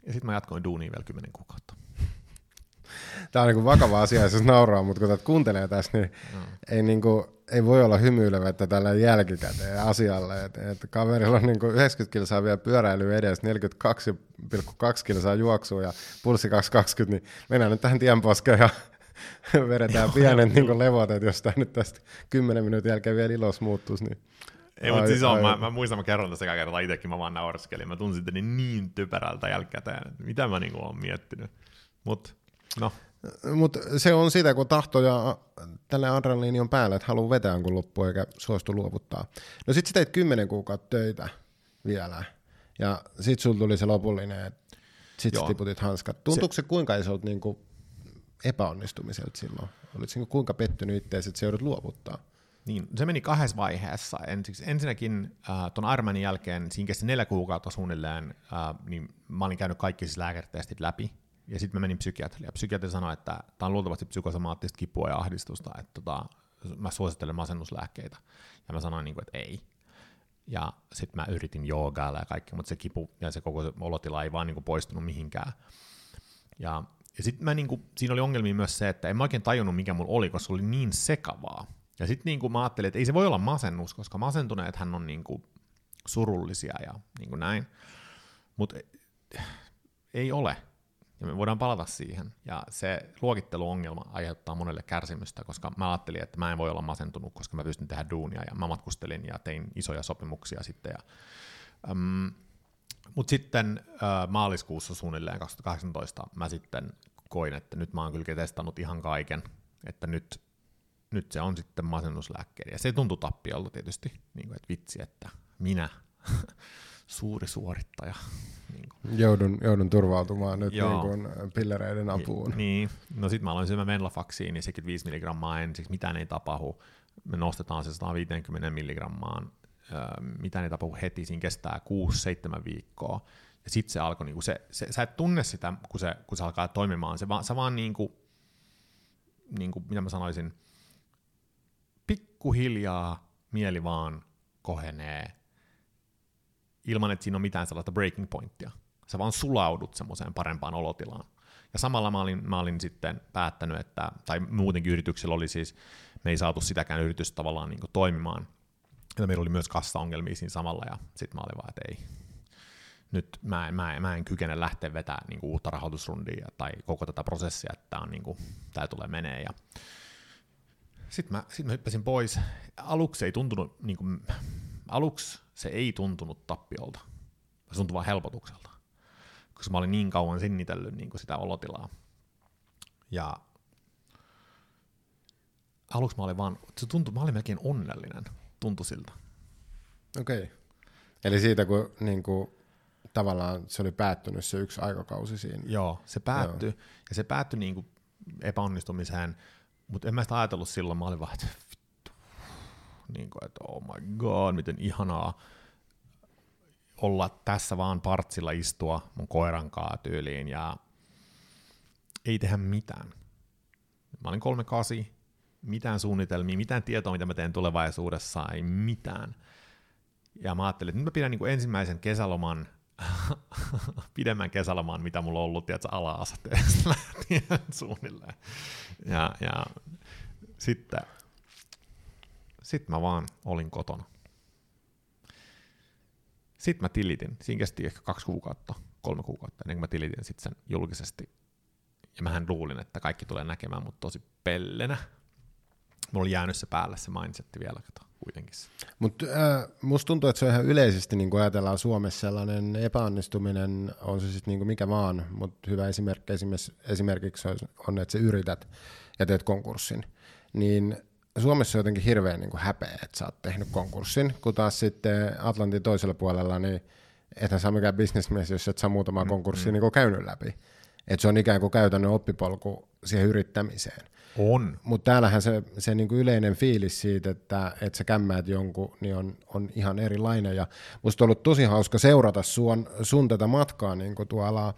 ja sitten mä jatkoin duunia vielä 10 kuukautta. Tämä on niin kuin vakava asia, jos nauraa, mutta kun tätä kuuntelee tässä, niin, ei voi olla hymyilevettä tällä jälkikäteen asialle. Et kaverilla on niin kuin 90 kilsaa vielä pyöräilyä edes, 42,2 kilsaa juoksua ja pulssi 220, niin mennään nyt tähän tienposkeen ja vedetään pienet niin levot, että jos tämä nyt tästä 10 minuutin jälkeen vielä ilos muuttuisi. Niin ei, mutta siis on, mä muistan, mä kerron tästä kertaa itsekin, mä vaan naurskelin. Mä tunsin tänne niin typerältä jälkikäteen, että mitä mä niin kuin oon miettinyt. Mutta se on sitä, kun tahto ja tällä adrenaliini on päällä, että haluaa vetää kun loppu eikä suostu luovuttaa. No sit sä teit 10 kuukautta töitä vielä ja sit sulla tuli se lopullinen, että sit sä tiputit hanskat. Tuntuuko se kuinka ei ollut niinku epäonnistumiselta silloin? Olit niinku kuinka pettynyt itseäsi, että sä joudut luovuttaa? Niin, se meni 2 vaiheessa. Ensinnäkin ton Armanin jälkeen, siinä kesti 4 kuukautta suunnilleen, niin mä olin käynyt kaikki siis lääkäritestit läpi. Ja sitten mä menin psykiatriaan. Psykiatri sanoi, että tämä on luultavasti psykosomaattista kipua ja ahdistusta, että mä suosittelen masennuslääkkeitä. Ja mä sanoin, että ei. Ja sitten mä yritin joogailla ja kaikki, mutta se kipu ja se koko se olotila ei vaan poistunut mihinkään. Ja sitten siinä oli ongelmia myös se, että en mä oikein tajunnut, mikä mulla oli, koska se oli niin sekavaa. Ja sitten mä ajattelin, että ei se voi olla masennus, koska masentuneethän on surullisia ja näin. Mutta ei ole. Ja me voidaan palata siihen. Ja se luokitteluongelma aiheuttaa monelle kärsimystä, koska mä ajattelin, että mä en voi olla masentunut, koska mä pystyn tehdä duunia, ja mä matkustelin ja tein isoja sopimuksia sitten. Mutta sitten maaliskuussa suunnilleen 2018 mä sitten koin, että nyt mä oon kyllä testannut ihan kaiken, että nyt se on sitten masennuslääkkeiden. Ja se tuntui tappiolta tietysti, että vitsi, että minä... suuri suorittaja. Joudun turvautumaan nyt pillereiden apuun. Niin. No sit mä aloin syömään Venlafaksiin ja 75 milligrammaa ensiksi, mitään ei tapahdu. Me nostetaan se 150 milligrammaan, mitään ei tapahdu heti, siinä kestää 6-7 viikkoa. Ja sit se alkoi, sä et tunne sitä, kun se alkaa toimimaan, sä vaan mitä mä sanoisin, pikkuhiljaa mieli vaan kohenee, ilman, että siinä on mitään sellaista breaking pointtia. Sä vaan sulaudut semmoiseen parempaan olotilaan. Ja samalla mä olin sitten päättänyt, että, tai muutenkin yrityksellä oli siis, me ei saatu sitäkään yritystä tavallaan toimimaan. Ja meillä oli myös kassaongelmia siinä samalla, ja sit mä olin vaan, että ei. Nyt mä en kykene lähteä vetämään uutta rahoitusrundia tai koko tätä prosessia, että tää tulee menee. Ja sit mä hyppäsin pois. Aluksi ei tuntunut... Aluksi se ei tuntunut tappiolta, se tuntui vaan helpotukselta, koska mä olin niin kauan sinnitellyt sitä olotilaa. Ja aluksi mä olin melkein onnellinen, tuntui siltä. Okei. Eli siitä kun tavallaan se oli päättynyt se yksi aikakausi siinä. Joo, se päättyi. Joo. Ja se päättyi epäonnistumiseen, mutta en mä sitä ajatellut silloin, mä olin vaan... että oh my god, miten ihanaa olla tässä vaan partsilla istua mun koiran kaa tyyliin ja ei tehdä mitään. Mä olin 38, mitään suunnitelmia, mitään tietoa, mitä mä teen tulevaisuudessa, ei mitään. Ja mä ajattelin, että nyt mä pidän ensimmäisen kesäloman, pidemmän kesäloman, mitä mulla on ollut, tiedätkö, ala-asateesta lähtien suunnilleen. Ja sitten... Sitten mä vaan olin kotona. Sitten mä tilitin. Siinä kesti ehkä 2-3 kuukautta ennen kuin mä tilitin sit sen julkisesti. Ja mähän luulin, että kaikki tulee näkemään mut tosi pellenä. Mulla oli jäänyt se päälle se mindsetti vielä kuitenkin. Mutta musta tuntuu, että se on ihan yleisesti, niin kun ajatellaan Suomessa sellainen epäonnistuminen, on se sitten mikä vaan, mutta hyvä esimerkki esimerkiksi on, että sä yrität ja teet konkurssin, niin Suomessa on jotenkin hirveän häpeä, että sä oot tehnyt konkurssin, kun taas sitten Atlantin toisella puolella, niin ethän sä ole mikään bisnesmies, jos et sä muutamaa konkurssia käynyt läpi. Että se on ikään kuin käytännön oppipolku siihen yrittämiseen. On. Mutta täällähän se yleinen fiilis siitä, että sä kämmäät jonkun, niin on ihan erilainen. Ja musta on ollut tosi hauska seurata sun tätä matkaa tuolla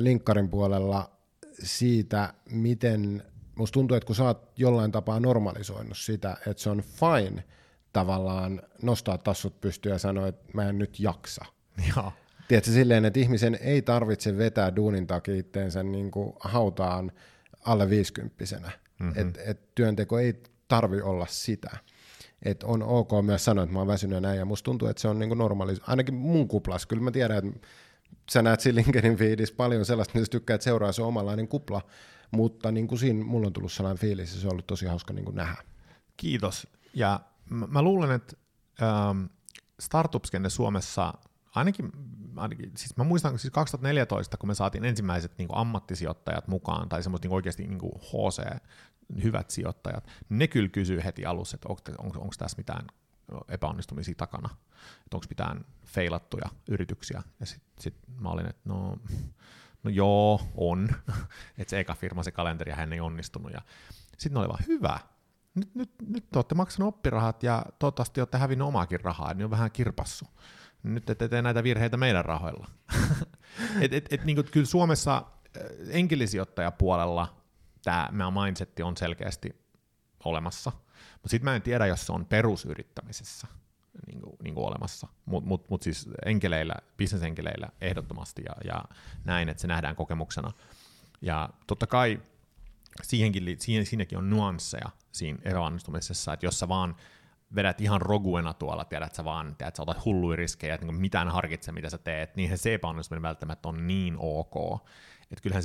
linkkarin puolella siitä, miten... Musta tuntuu, että kun sä oot jollain tapaa normalisoinut sitä, että se on fine tavallaan nostaa tassut pystyyn ja sanoa, että mä en nyt jaksa. Joo. Tiedätkö silleen, että ihmisen ei tarvitse vetää duunin takia itteensä niin kuin hautaan alle 50-vuotiaana. Mm-hmm. Että työnteko ei tarvi olla sitä. Että on ok myös sanoa, että mä oon väsynyt näin ja musta tuntuu, että se on niin kuin normaali. Ainakin mun kuplas. Kyllä mä tiedän, että sä näet siinä LinkedIn feedissä paljon sellaista, mitä sä tykkäät seuraa, se on omanlainen kupla. Mutta niin kuin siinä mulla on tullut sellainen fiilis ja se on ollut tosi hauska niin kuin nähdä. Kiitos. Ja mä luulen, että startup-skenne Suomessa, ainakin siis mä muistan siis 2014, kun me saatiin ensimmäiset niin kuin ammattisijoittajat mukaan, tai semmoiset niin oikeasti niin kuin HC-hyvät sijoittajat, ne kyllä kysyy heti alussa, että onko tässä mitään epäonnistumisia takana, että onko mitään feilattuja yrityksiä. Ja sit mä olin, että no joo, on. Että se eka firma, se kalenteri, hän ei onnistunut. Sitten ne oli vaan, hyvä. Nyt te olette maksanut oppirahat ja toivottavasti olette hävinnyt omaakin rahaa, niin on vähän kirpassu. Nyt ette tee näitä virheitä meidän rahoilla. Niin kyllä Suomessa enkelisijoittajapuolella tämä meidän mindset on selkeästi olemassa. Mutta sitten mä en tiedä, jos se on perusyrittämisessä niin kuin olemassa, mutta siis enkeleillä, bisnesenkeleillä ehdottomasti ja näin, että se nähdään kokemuksena. Ja totta kai siinäkin on nuansseja siinä epäonnistumisessa, että jos sä vaan vedät ihan roguena tuolla, tiedät sä otat hulluja riskejä, että niin mitään harkitse, mitä sä teet, niin se epäonnistuminen välttämättä on niin ok. Että kyllähän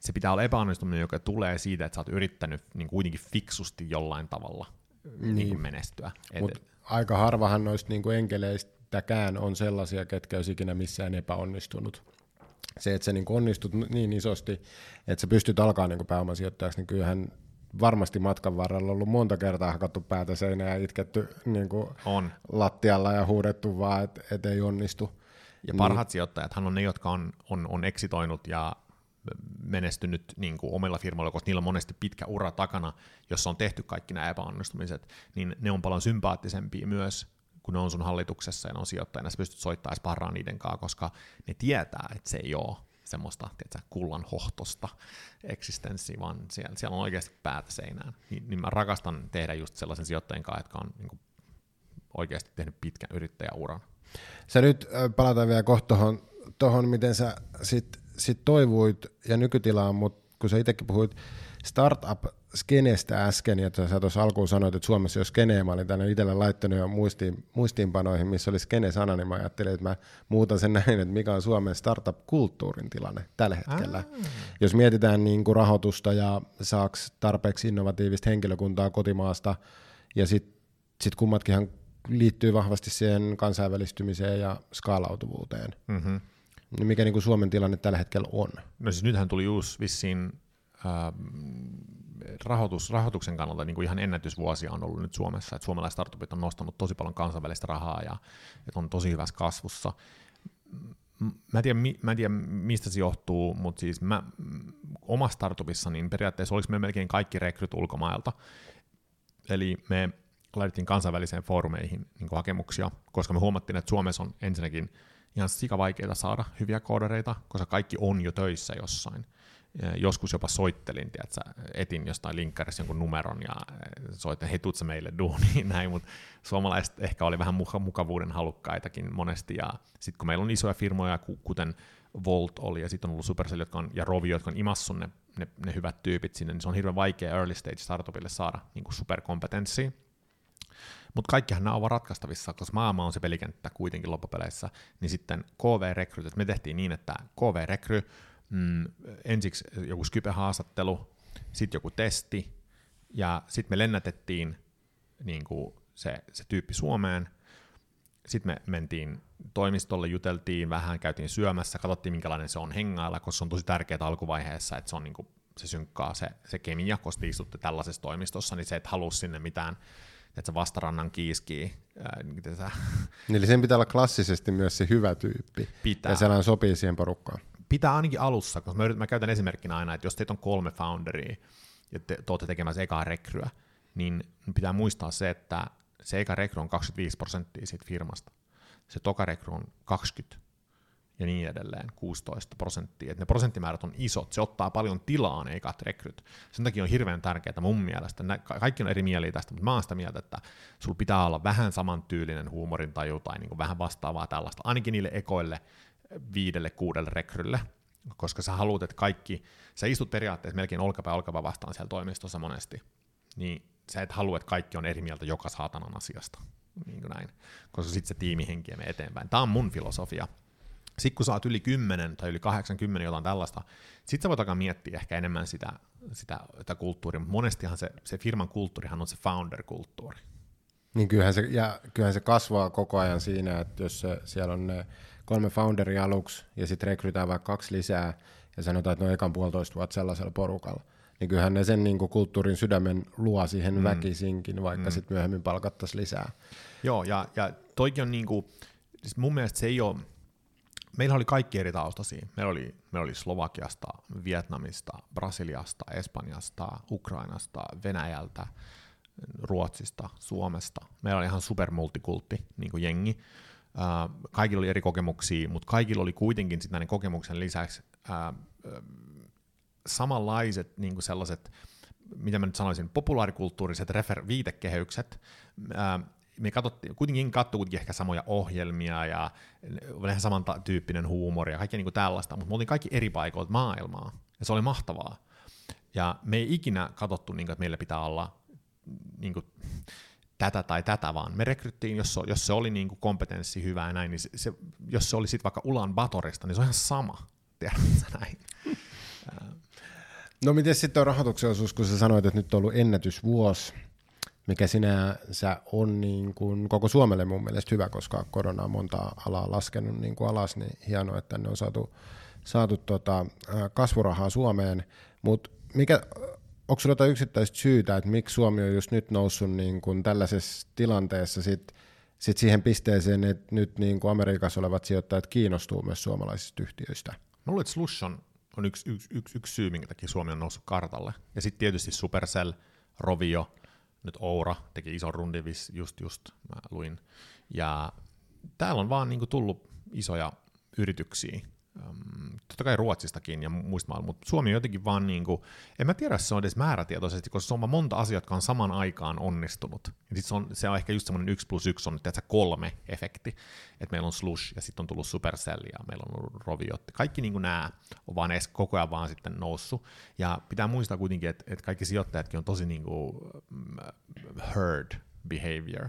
se pitää olla epäonnistuminen, joka tulee siitä, että sä oot yrittänyt niin kuitenkin fiksusti jollain tavalla niin menestyä. Mut aika harvahan noista niin enkeleistäkään on sellaisia, ketkä olisi ikinä missään epäonnistunut. Se, että sä niin onnistut niin isosti, että sä pystyt alkaa niin pääomasijoittajaksi, niin kyllähän varmasti matkan varrella on ollut monta kertaa hakattu päätä seinään ja itketty niin lattialla ja huudettu vaan, että et ei onnistu. Ja parhaat sijoittajathan on ne, jotka on eksitoinut ja menestynyt niin kuin omilla firmoilla, koska niillä on monesti pitkä ura takana, jossa on tehty kaikki nämä epäonnistumiset, niin ne on paljon sympaattisempia myös, kun ne on sun hallituksessa ja ne on sijoittajana, sä pystyt soittamaan ja sparraa niiden kanssa, koska ne tietää, että se ei ole semmoista kullanhohtosta eksistenssiä, vaan siellä on oikeasti päätä seinään. Niin mä rakastan tehdä just sellaisen sijoittajien kanssa, jotka on niin kuin oikeasti tehnyt pitkän yrittäjäuran. Sä nyt palataan vielä kohta tuohon, miten sä sit toivuit ja nykytilaan, mutta kun sä itsekin puhuit startup-skeneestä äsken, ja sä tuossa alkuun sanoit, että Suomessa ei ole skenee, mä olin tänne itselle laittanut jo muistiinpanoihin, missä oli skene-sana, niin mä ajattelin, että mä muutan sen näin, että mikä on Suomen startup-kulttuurin tilanne tällä hetkellä. Jos mietitään niin kuin rahoitusta ja saaks tarpeeksi innovatiivista henkilökuntaa kotimaasta, ja sit kummatkinhan liittyy vahvasti siihen kansainvälistymiseen ja skaalautuvuuteen. Mm-hmm. Niin mikä niin kuin Suomen tilanne tällä hetkellä on? No siis nythän tuli uusi vissiin rahoituksen kannalta niin kuin ihan ennätysvuosia on ollut nyt Suomessa, että suomalaiset startupit on nostanut tosi paljon kansainvälistä rahaa ja että on tosi hyvässä kasvussa. Mä en tiedä mistä se johtuu, mutta siis omassa startupissa niin periaatteessa oliko me melkein kaikki rekryt ulkomailta, eli me laitettiin kansainväliseen foorumeihin niin kuin hakemuksia, koska me huomattiin, että Suomessa on ensinnäkin ihan sikavaikeita saada hyviä koodareita, koska kaikki on jo töissä jossain. Joskus jopa soittelin, etin jostain linkkarissa jonkun numeron ja soitin, hei, tuutko meille duuniin, näin, mutta suomalaiset ehkä oli vähän mukavuuden halukkaitakin monesti, ja sitten kun meillä on isoja firmoja, kuten Volt oli, ja sitten on ollut Supercell ja Rovio, jotka on imassut ne hyvät tyypit sinne, niin se on hirveän vaikea early stage startupille saada niin kuin superkompetenssia. Mutta kaikkihan nämä ovat ratkaistavissa, koska maailma on se pelikenttä kuitenkin loppupeleissä, niin sitten KV-rekryt, että me tehtiin niin, että KV-rekry, ensiksi joku Skype-haastattelu, sitten joku testi, ja sitten me lennätettiin niin kuin se tyyppi Suomeen, sitten me mentiin toimistolle, juteltiin vähän, käytiin syömässä, katsottiin minkälainen se on hengailla, koska se on tosi tärkeää alkuvaiheessa, että se on niin kuin, se synkkaa se kemia, koska istutte tällaisessa toimistossa, niin se et halua sinne mitään, että se vastarannan kiiskii. Eli sen pitää olla klassisesti myös se hyvä tyyppi. Pitää. Ja sellainen sopii siihen porukkaan. Pitää ainakin alussa, koska mä käytän esimerkkinä aina, että jos teitä on 3 founderia ja te olette tekemässä ekaa rekryä, niin pitää muistaa se, että se eka rekry on 25% siitä firmasta. Se toka rekry on 20%. ja niin edelleen, 16%. Et ne prosenttimäärät on isot, se ottaa paljon tilaa, eikä rekryt. Sen takia on hirveän tärkeää mun mielestä, kaikki on eri mieliä tästä, mutta mä oon sitä mieltä, että sulla pitää olla vähän samantyylinen huumorin tai jotain, niin kuin vähän vastaavaa tällaista, ainakin niille ekoille 5-6 rekrylle, koska sä haluat, että kaikki, sä istut periaatteessa melkein olkapää vastaan siellä toimistossa monesti, niin sä et halua, että kaikki on eri mieltä joka saatanan asiasta, niin kuin näin, koska sit se tiimihenki menee eteenpäin. Tää on mun filosofia. Sitten kun sä oot yli 10 tai yli 80 jotain tällaista, sit sä voit alkaa miettiä ehkä enemmän sitä kulttuuria, mutta monestihan se firman kulttuurihan on se founder-kulttuuri. Niin kyllähän se kasvaa koko ajan siinä, että jos siellä on 3 founderia aluksi ja sitten rekrytään vaikka 2 lisää ja sanotaan, että no ekan 1,5 vuotta sellaisella porukalla, niin kyllähän ne sen niin kuin kulttuurin sydämen luo siihen väkisinkin, vaikka sitten myöhemmin palkattaisiin lisää. Joo, ja toikin on niin kuin, siis mun mielestä se ei ole, meillä oli kaikki eri taustaisia. Meillä oli Slovakiasta, Vietnamista, Brasiliasta, Espanjasta, Ukrainasta, Venäjältä, Ruotsista, Suomesta. Meillä oli ihan supermultikultti niin kuin jengi. Kaikilla oli eri kokemuksia, mutta kaikilla oli kuitenkin sitten näiden kokemuksen lisäksi samanlaiset niin kuin sellaiset, mitä mä nyt sanoisin, populaarikulttuuriset viitekehykset. Me kuitenkin katsottiin ehkä samoja ohjelmia ja vähän samantyyppinen huumori ja kaikkea niin kuin tällaista, mutta me oltiin kaikki eri paikoilta maailmaa ja se oli mahtavaa. Ja me ei ikinä katsottu, niin kuin, että meillä pitää olla niin kuin, tätä tai tätä, vaan me rekryttiin, jos se oli niin kuin kompetenssi hyvä ja näin, niin se, jos se oli sitten vaikka Ulan Batorista, niin se on ihan sama, tiedätkö näin. No miten sitten on rahoituksen osuus, kun sä sanoit, että nyt on ollut ennätysvuosi, mikä sinänsä on niin kuin koko Suomelle mun mielestä hyvä, koska korona on monta alaa laskenut niin kuin alas, niin hienoa, että tänne on saatu kasvurahaa Suomeen, mutta onko sinulla jotain yksittäistä syytä, että miksi Suomi on just nyt noussut niin kuin tällaisessa tilanteessa sit siihen pisteeseen, että nyt niin kuin Amerikassa olevat sijoittajat kiinnostuu myös suomalaisista yhtiöistä? Mä luulen, että Slush on yksi syy, minkä takia Suomi on noussut kartalle. Ja sitten tietysti Supercell, Rovio, nyt Oura teki ison rundin just mä luin. Ja täällä on vaan niinku tullut isoja yrityksiä, totta kai Ruotsistakin ja muista maailmaa, mutta Suomi on jotenkin vaan niinku, en mä tiedä se on edes määrätietoisesti, koska se on vaan monta asiaa, jotka on saman aikaan onnistunut. Ja sit se on ehkä just semmoinen 1+1 on tässä 3 efekti, että meillä on Slush ja sitten on tullut Supercell ja meillä on Rovio. Kaikki niinku nämä on vaan edes koko ajan vaan sitten noussut. Ja pitää muistaa kuitenkin, että kaikki sijoittajatkin on tosi niinku herd behavior.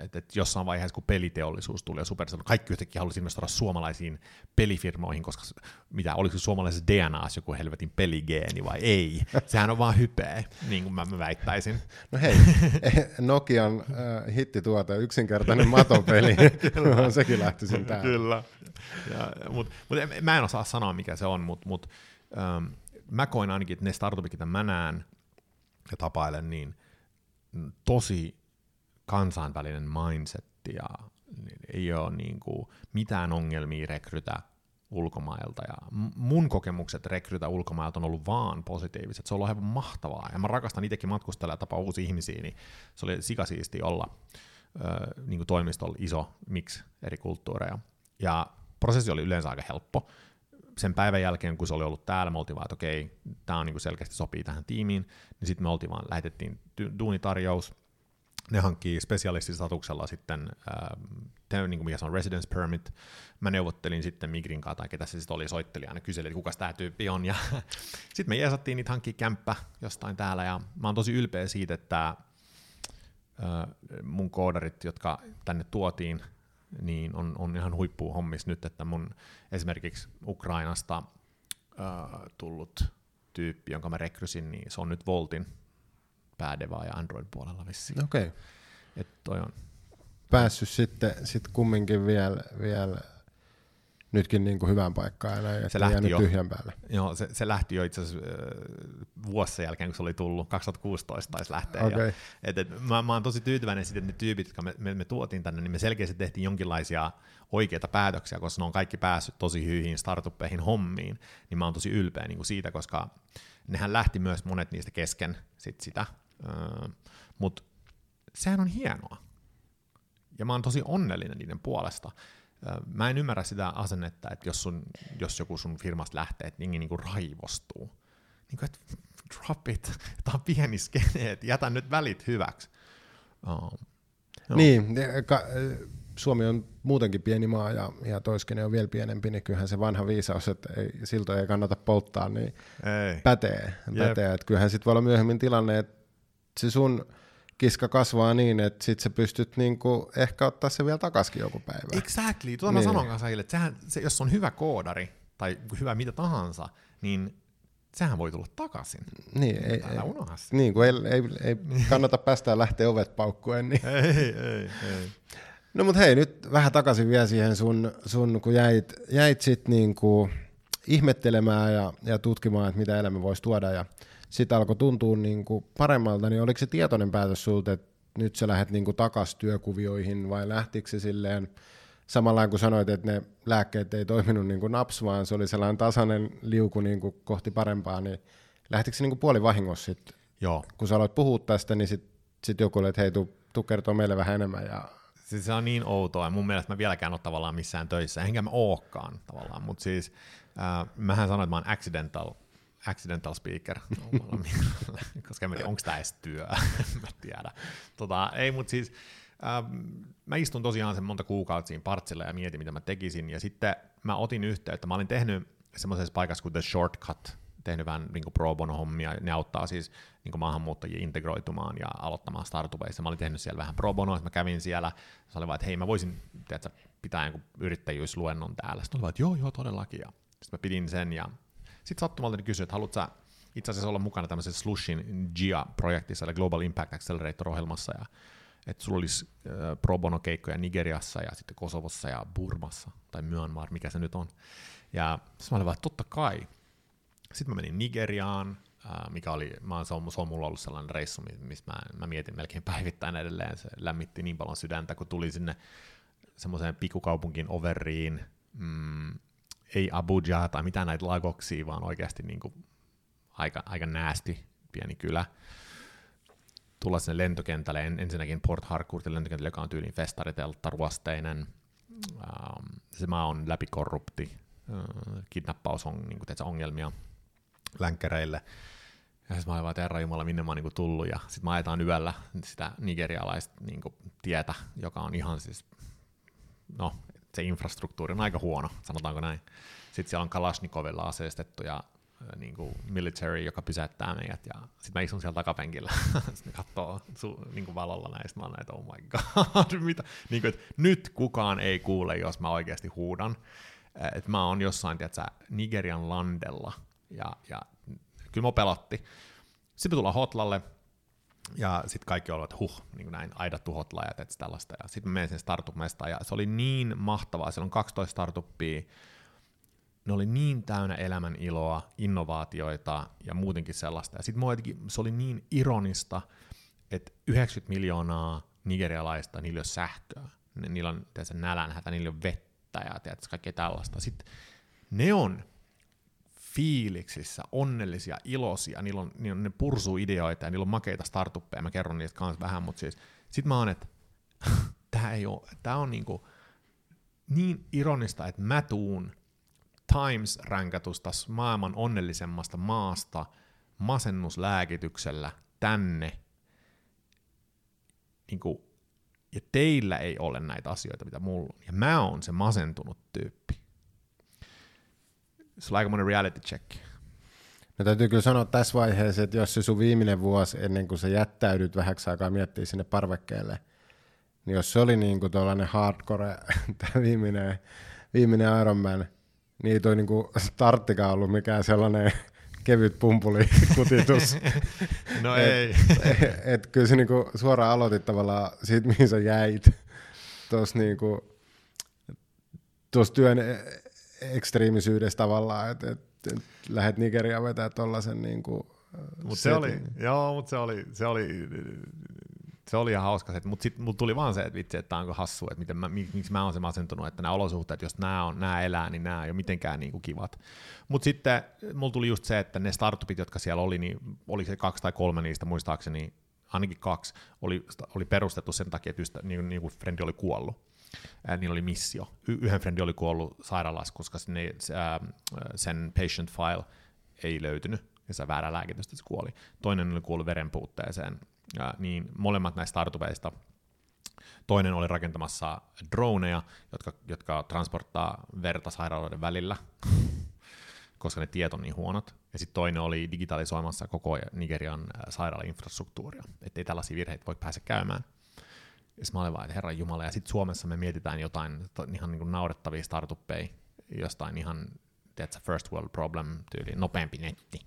Että jossain vaiheessa, kun peliteollisuus tuli ja Supercell, kaikki yhtäkkiä haluaisi investoida suomalaisiin pelifirmoihin, koska mitä, oliko suomalaisessa DNAs joku helvetin peligeeni vai ei? Sehän on vaan hypeä, niin kuin mä väittäisin. No hei, Nokian hittituote, yksinkertainen matopeli, sekin lähtisin täällä. Kyllä, mutta mä en osaa sanoa, mikä se on, mutta mä koen ainakin, että ne startupit, mitä mä näen ja tapailen, niin tosi kansainvälinen mindsetti ja ei ole niin kuin mitään ongelmia rekrytä ulkomailta. Ja mun kokemukset rekrytä ulkomailta on ollut vaan positiiviset. Se on ollut aivan mahtavaa. Ja mä rakastan itsekin matkustella ja tapaa uusia ihmisiä, niin se oli sikasiisti olla niin kuin toimistolla iso mix eri kulttuureja. Ja prosessi oli yleensä aika helppo. Sen päivän jälkeen, kun se oli ollut täällä, me oltiin vaan, että okei, tää on niin kuin selkeästi sopii tähän tiimiin, niin sitten me oltiin vaan, lähetettiin duunitarjous. Ne hankkii spesialististatuksella sitten, niin kuin mikä se on, residence permit. Mä neuvottelin sitten Migrin kanssa, tai ketä se sitten oli, soitteli aina, kyseli, että kukas tää tyyppi on. Sitten me jeesattiin niitä hankkia kämppä jostain täällä, ja mä oon tosi ylpeä siitä, että mun koodarit, jotka tänne tuotiin, niin on ihan huippuhommis nyt, että mun esimerkiksi Ukrainasta tullut tyyppi, jonka mä rekrysin, niin se on nyt Voltin päädevaa ja Android-puolella vissiin. Okei. Okay. Että toi on päässyt sitten kumminkin vielä nytkin niin kuin hyvään paikkaan, ja se lähti jo tyhjän päälle. Joo, se lähti jo itse asiassa vuosi sen jälkeen, kun se oli tullut, 2016 taisi lähteä. Okay. Mä oon tosi tyytyväinen siitä, että ne tyypit, jotka me tuotiin tänne, niin me selkeästi tehtiin jonkinlaisia oikeita päätöksiä, koska ne on kaikki päässyt tosi hyviin startuppeihin hommiin, niin mä oon tosi ylpeä niin kuin siitä, koska nehän lähti myös monet niistä kesken sitä. Mutta sehän on hienoa, ja mä oon tosi onnellinen niiden puolesta. Mä en ymmärrä sitä asennetta, että jos joku sun firmasta lähtee, että jengi niinku raivostuu. Niinku, että drop it, tää on pieni skene, että jätä nyt välit hyväksi. No. Niin, Suomi on muutenkin pieni maa ja toiskene on vielä pienempi, niin kyllähän se vanha viisaus, että siltoja ei kannata polttaa, niin ei. Pätee. Että kyllähän sit voi olla myöhemmin tilanne, että se sun kiska kasvaa niin, että sit sä pystyt niinku ehkä ottaa se vielä takaskin joku päivä. Exactly, tuota niin. Mä sanon kanssa, että jos on hyvä koodari tai hyvä mitä tahansa, niin sehän voi tulla takaisin. Niin, ei kannata päästää lähteä ovet paukkuen. Niin. Ei. No mut hei, nyt vähän takaisin vielä siihen sun kun jäit sit niinku ihmettelemään ja tutkimaan, että mitä elämä voisi tuoda ja sit alkoi tuntua niinku paremmalta, niin oliko se tietoinen päätös sulta, että nyt sä lähdet niinku takaisin työkuvioihin vai lähtikö se silleen samalla kun sanoit, että ne lääkkeet ei toiminut niinku naps, vaan se oli sellainen tasainen liuku niinku kohti parempaa, niin lähtikö se niinku puolivahingossa sitten? Joo. Kun sä aloit puhua tästä, niin sit joku oli, että hei, tuu kertoo meille vähän enemmän ja siis se on niin outoa, ja mun mielestä mä vieläkään ole tavallaan missään töissä, enkä mä ookaan tavallaan, mutta siis mähän sanoin, että mä oon accidental speaker, koska en tiedä, onko tää edes työ, en mä tiedä. Ei, mutta siis mä istun tosiaan sen monta kuukautta siinä partsilla ja mietin, mitä mä tekisin, ja sitten mä otin yhteyttä, mä olin tehnyt semmoisessa paikassa kuin The Shortcut, tehnyt vähän niin kuin pro bono hommia, ne auttaa siis niin kuin maahanmuuttajia integroitumaan ja aloittamaan startupeissa. Mä olin tehnyt siellä vähän pro bonoa, mä kävin siellä, se oli vaan, että hei mä voisin tiedätkö, pitää joku yrittäjyysluennon täällä. Sitten oli vaan, että joo todellakin. Sitten mä pidin sen ja sitten sattumalta kysyi, että haluatko sä itse asiassa olla mukana tämmöisessä Slushin GIA-projektissa, eli Global Impact Accelerator-ohjelmassa, ja että sulla olisi pro bono keikkoja Nigeriassa ja sitten Kosovossa ja Burmassa tai Myanmar, mikä se nyt on. Ja sitten mä olin vaan, että totta kai. Sitten mä menin Nigeriaan, mikä oli, se on mulla ollut sellainen reissu, missä mä mietin melkein päivittäin edelleen. Se lämmitti niin paljon sydäntä, kun tuli sinne semmoiseen pikkukaupunkiin Overiin, ei Abuja tai mitään näitä lagoksia, vaan oikeasti niin kuin aika näästi pieni kylä. Tulla sinne lentokentälle, ensinnäkin Port Harcourtin lentokentälle, joka on tyyliin festariteltta, ruosteinen. Se maa on läpikorrupti. Kidnappaus on niin kuin, ongelmia länkkäreille. Ja sitten mä olin vaan, että herra jumala, minne mä oon niin kuin tullut. Ja sitten mä ajetaan yöllä sitä nigerialaista niin kuin tietä, joka on ihan siis, no se infrastruktuuri on aika huono, sanotaanko näin. Sitten siellä on Kalashnikovilla aseistettuja niin kuin military, joka pysäyttää meidät. Ja sitten mä istun siellä takapenkillä, sitten katsoo niin kuin valolla näistä. Mä oon näin, oh my god, mitä? Niin kuin, että nyt kukaan ei kuule, jos mä oikeasti huudan. Että mä oon jossain, tiedätkö, Nigerian landella, ja kyllä mä pelotti. Sitten tullaan hotlalle, ja sitten kaikki olivat, että niin kuin näin aidattu hotla ja teet tällaista. Ja sitten mä menin sen startup-mestaan, ja se oli niin mahtavaa, siellä on 12 startuppia, ne oli niin täynnä elämän iloa, innovaatioita ja muutenkin sellaista. Ja sitten se oli niin ironista, että 90 miljoonaa nigerialaista, niillä ei ole sähköä, niillä on tiedätkö, nälänhätä, niillä ei ole vettä. Ja tiedätkö, kaikkea tällaista. Sitten ne on fiiliksissä, onnellisia, iloisia, ne pursuu ideoita ja niillä on makeita startuppeja, mä kerron niistä kanssa vähän, mutta siis sit mä oon, että tää on niinku niin ironista, että mä tuun Times-ränkätusta maailman onnellisemmasta maasta masennuslääkityksellä tänne niinku ja teillä ei ole näitä asioita, mitä mulla on. Ja mä oon se masentunut tyyppi. Se on aikamoinen reality check. No täytyy kyllä sanoa tässä vaiheessa, että jos se sun viimeinen vuosi ennen kuin sä jättäydyt vähäksi aikaa miettii sinne parvekkeelle, niin jos se oli niin kuin tuollainen hardcore, tämä viimeinen Ironman, niin ei toi niin kuin starttikaan ollut mikään sellainen kevyt pumpuli-kutitus. No ei. Et kyllä se niinku suoraan aloitit tavallaan siitä, mihin sä jäit tuossa niinku, työn ekstriimisyydessä tavallaan, että et lähdet Nigeriaan vetää tollasen niinku. Mut se oli ihan hauska, mutta sitten mulle tuli vaan se, että vitsi, että tää onko hassua, että miksi mä oon se masentunut, että nämä olosuhteet, jos nämä elää, niin nämä ei ole mitenkään niinku kivat. Mutta sitten mulle tuli just se, että ne startupit, jotka siellä oli, niin oli se 2 tai 3 niistä muistaakseni, ainakin 2, oli perustettu sen takia, että niinku frendi oli kuollut. niillä oli missio. Yhden frendi oli kuollut sairaalassa, koska sen patient file ei löytynyt, ja se väärä lääkitystä se kuoli. Toinen oli kuollut verenpuutteeseen. Niin molemmat näistä startupeista, toinen oli rakentamassa droneja, jotka transporttaa verta sairaaloiden välillä, koska ne tiet on niin huonot. Ja sitten toinen oli digitalisoimassa koko Nigerian sairaala-infrastruktuuria, ettei tällaisia virheitä voi pääse käymään. Ja mä olin vaan, että Herran Jumala, ja sitten Suomessa me mietitään jotain ihan niin kuin naurettavia startuppeja, jostain ihan first world problem tyyliin, nopeampi netti.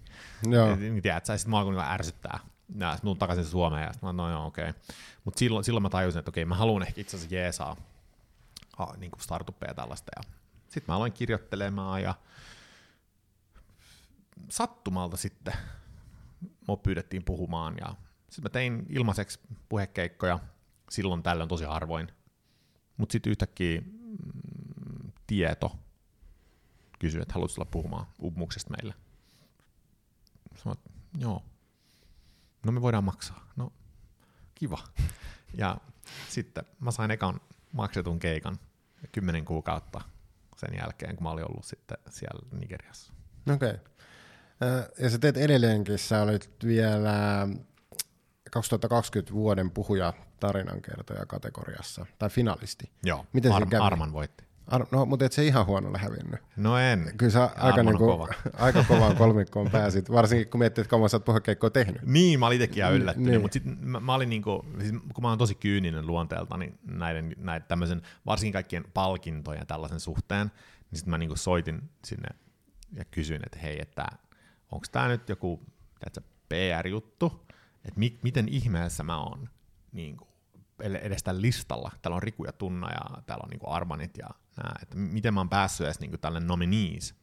Ja sitten mä alkoin ärsyttää. Ja sitten tulen takaisin Suomeen ja sitten no joo, okei. Mutta silloin mä tajusin, että okei, mä haluan ehkä itse asiassa jeesaa niin kuin startuppeja tällaista. Sitten mä aloin kirjoittelemaan ja sattumalta sitten mua pyydettiin puhumaan ja sitten mä tein ilmaiseksi puhekeikkoja silloin tällöin tosi harvoin, mutta sitten yhtäkkiä tieto kysyi, että haluatko tulla puhumaan uupumuksesta meille. Sanoin, että joo, no me voidaan maksaa, no kiva. Ja sitten mä sain ekan maksetun keikan 10 kuukautta sen jälkeen, kun mä olin ollut sitten siellä Nigeriassa. Okei. Okay. Ja sä teet edelleenkin, sä olit vielä 2020 vuoden puhuja tarinankertoja kategoriassa, tai finalisti. Joo, miten Arman voitti. No, mutta et sä ihan huonolla hävinnyt. No en. Kyllä sä aika kovaan kolmikkoon pääsit, varsinkin kun miettii, että kauan sä oot puhekeikkoa tehnyt. Niin, mä olin itsekin yllättynyt, mutta sitten mä olin niinku, siis kun mä oon tosi kyyninen luonteelta, niin näiden tämmöisen, varsinkin kaikkien palkintojen tällaisen suhteen, niin sitten mä niinku soitin sinne ja kysyin, että hei, että onko tämä nyt joku PR-juttu, että miten ihmeessä mä oon niin kuin, edes tällä listalla, täällä on Riku ja Tunna ja täällä on niin kuin Armanit ja nää, että miten mä oon päässyt edes niin kuin tälle nominees.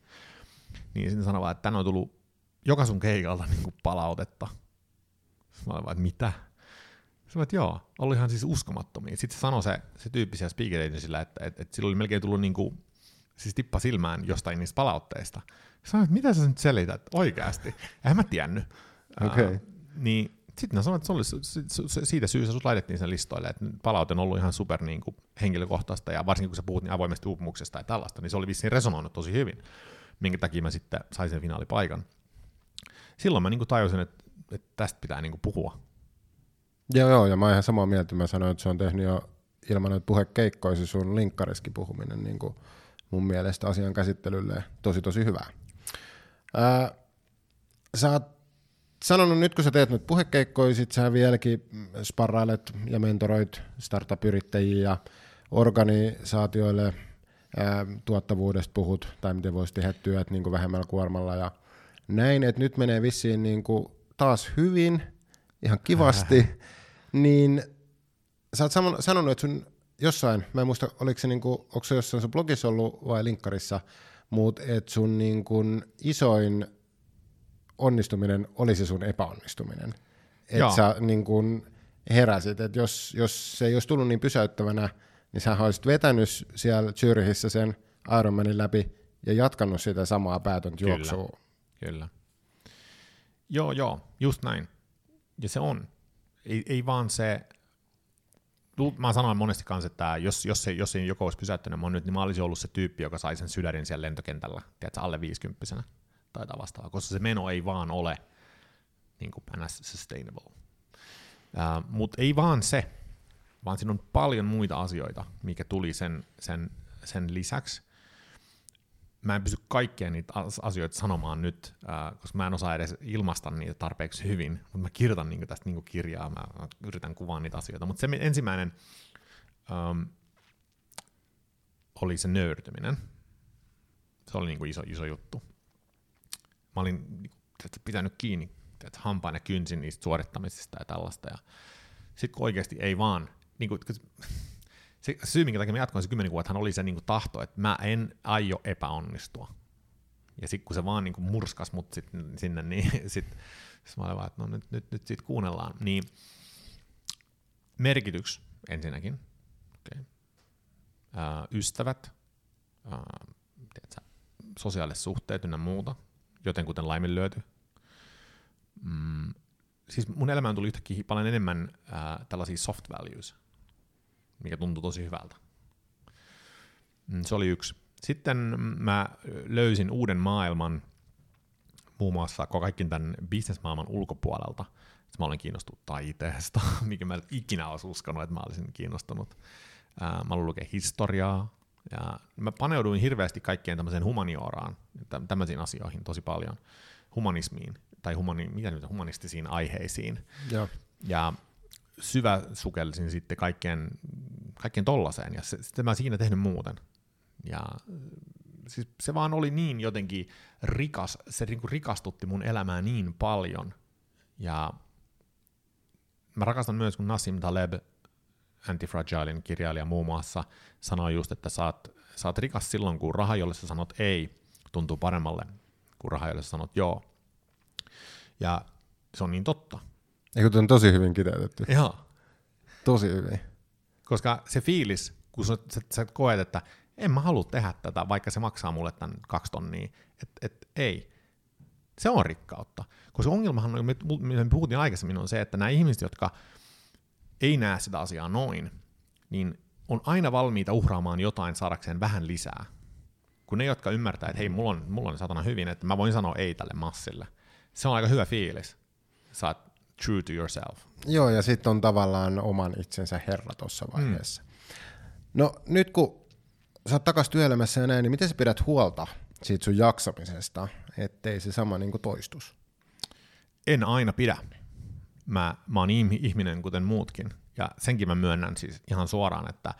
Niin sitten sanoi vaan, että tänne on tullut joka sun keikalta niin kuin palautetta. Sitten mä olin vaan, että mitä? Sitten mä olin, joo, oli ihan siis uskomattomia. Sitten se sanoi se tyyppi siellä speakereiden sillä, että sillä oli melkein tullut niin kuin, siis tippa silmään jostain niistä palautteista. Sanoin, että mitä sä nyt selität oikeasti? Eihän mä tiennyt. Okay. Niin sitten mä sanoin, että siitä syystä sut laitettiin sen listoille, että palaute on ollut ihan super niin kuin henkilökohtaista, ja varsinkin kun sä puhut niin avoimesti uupumuksesta ja tällaista, niin se oli vissiin resonoinut tosi hyvin, minkä takia mä sitten sain sen finaalipaikan. Silloin mä niin kuin tajusin, että tästä pitää niin kuin puhua. Joo, ja mä oon ihan samaa mieltä, mä sanoin, että se on tehnyt jo ilman noita puhekeikkoja, se sun linkkariskin puhuminen niin kuin mun mielestä asian käsittelylle tosi hyvää. Sä oot sanonut, nyt kun sä teet nyt puhekeikkoja, sit sä vieläkin sparrailet ja mentoroit startup-yrittäjiä ja organisaatioille tuottavuudesta puhut, tai miten voisi tehdä työt niin kuin vähemmällä kuormalla ja näin, että nyt menee vissiin niin kuin taas hyvin, ihan kivasti, niin sä oot sanonut, että sun jossain, mä en muista, oliko se, niin kuin, onko se jossain sun blogissa ollut vai linkkarissa, mutta että sun niin kuin isoin onnistuminen oli se sun epäonnistuminen. Että sä niin kuin heräsit, että jos se ei olisi tullut niin pysäyttävänä, niin sä olisit vetänyt siellä Zürichissä sen Ironmanin läpi ja jatkanut sitä samaa päätöntä juoksua. Kyllä. Joo, just näin. Ja se on. Ei vaan se. Mä sanoin monesti kanssa, että jos ei joko olisi pysäyttänyt mua nyt, niin mä olisin ollut se tyyppi, joka sai sen sydärin siellä lentokentällä, tiedätkö, alle 50-vuotiaana tai vastaavaa, koska se meno ei vaan ole niin kuin sustainable. Mutta ei vaan se, vaan siinä on paljon muita asioita, mikä tuli sen lisäksi. Mä en pysty kaikkia niitä asioita sanomaan nyt, koska mä en osaa edes ilmaista niitä tarpeeksi hyvin, mutta mä kirjoitan niinku tästä niinku kirjaa, mä yritän kuvaa niitä asioita. Mutta se ensimmäinen oli se nöyrtyminen. Se oli niinku iso juttu. Mä olin pitänyt kiinni hampaan ja kynsin niistä suorittamisista ja tällaista. Ja sit kun oikeasti ei vaan. Niinku, se syy, minkä takia mä jatkoin se 10 vuottahan oli se niinku tahto, että mä en aio epäonnistua. Ja sitten kun se vaan niinku murskas mut sit sinne, niin sit mä olin vaan, että no nyt siitä kuunnellaan. Niin merkityks ensinnäkin, okay. Ystävät, sosiaaliset suhteet ynnä muuta, jotenkuten laiminlyöty. Siis mun elämään tuli yhtäkkiä paljon enemmän tällaisia soft values, mikä tuntui tosi hyvältä. Se oli yksi. Sitten mä löysin uuden maailman, muun muassa kaikki tämän bisnesmaailman ulkopuolelta. Mä olen kiinnostunut taiteesta, mikä mä en ikinä olisi uskonut, että mä olisin kiinnostunut. Mä olin lukea historiaa. Ja mä paneuduin hirveästi kaikkeen tämmöiseen humanioraan, tämmöisiin asioihin tosi paljon, humanismiin, tai humanistisiin aiheisiin. Joo. Ja syvä sukelsin sitten kaikkeen tollaseen, ja sitten mä siinä tehnyt muuten. Ja siis se vaan oli niin jotenkin rikas, se rikastutti mun elämää niin paljon. Ja mä rakastan myös, kun Nassim Taleb, Antifragilein kirjailija muun muassa, sanoi just, että sä oot rikas silloin, kun raha, jolle sä sanot ei, tuntuu paremmalle kuin raha, jolle sä sanot joo. Ja se on niin totta. Eikö tuon tosi hyvin kiteytetty? Joo. Tosi hyvin. Koska se fiilis, kun sä koet, että en mä halua tehdä tätä, vaikka se maksaa mulle tämän 2 tonnia, että ei. Se on rikkautta. Koska ongelmahan, me puhuttiin aikaisemmin, on se, että nämä ihmiset, jotka ei näe sitä asiaa noin, niin on aina valmiita uhraamaan jotain saadakseen vähän lisää. Kun ne, jotka ymmärtää, että hei, mulla on satana hyvin, että mä voin sanoa ei tälle massille. Se on aika hyvä fiilis. Sä oot true to yourself. Joo, ja sitten on tavallaan oman itsensä herra tuossa vaiheessa. Mm. No nyt kun sä oot takas työelämässä ja näin, niin miten sä pidät huolta siitä sun jaksamisesta, ettei se sama niin kuin toistus? En aina pidä. Mä oon ihminen kuten muutkin, ja senkin mä myönnän siis ihan suoraan, että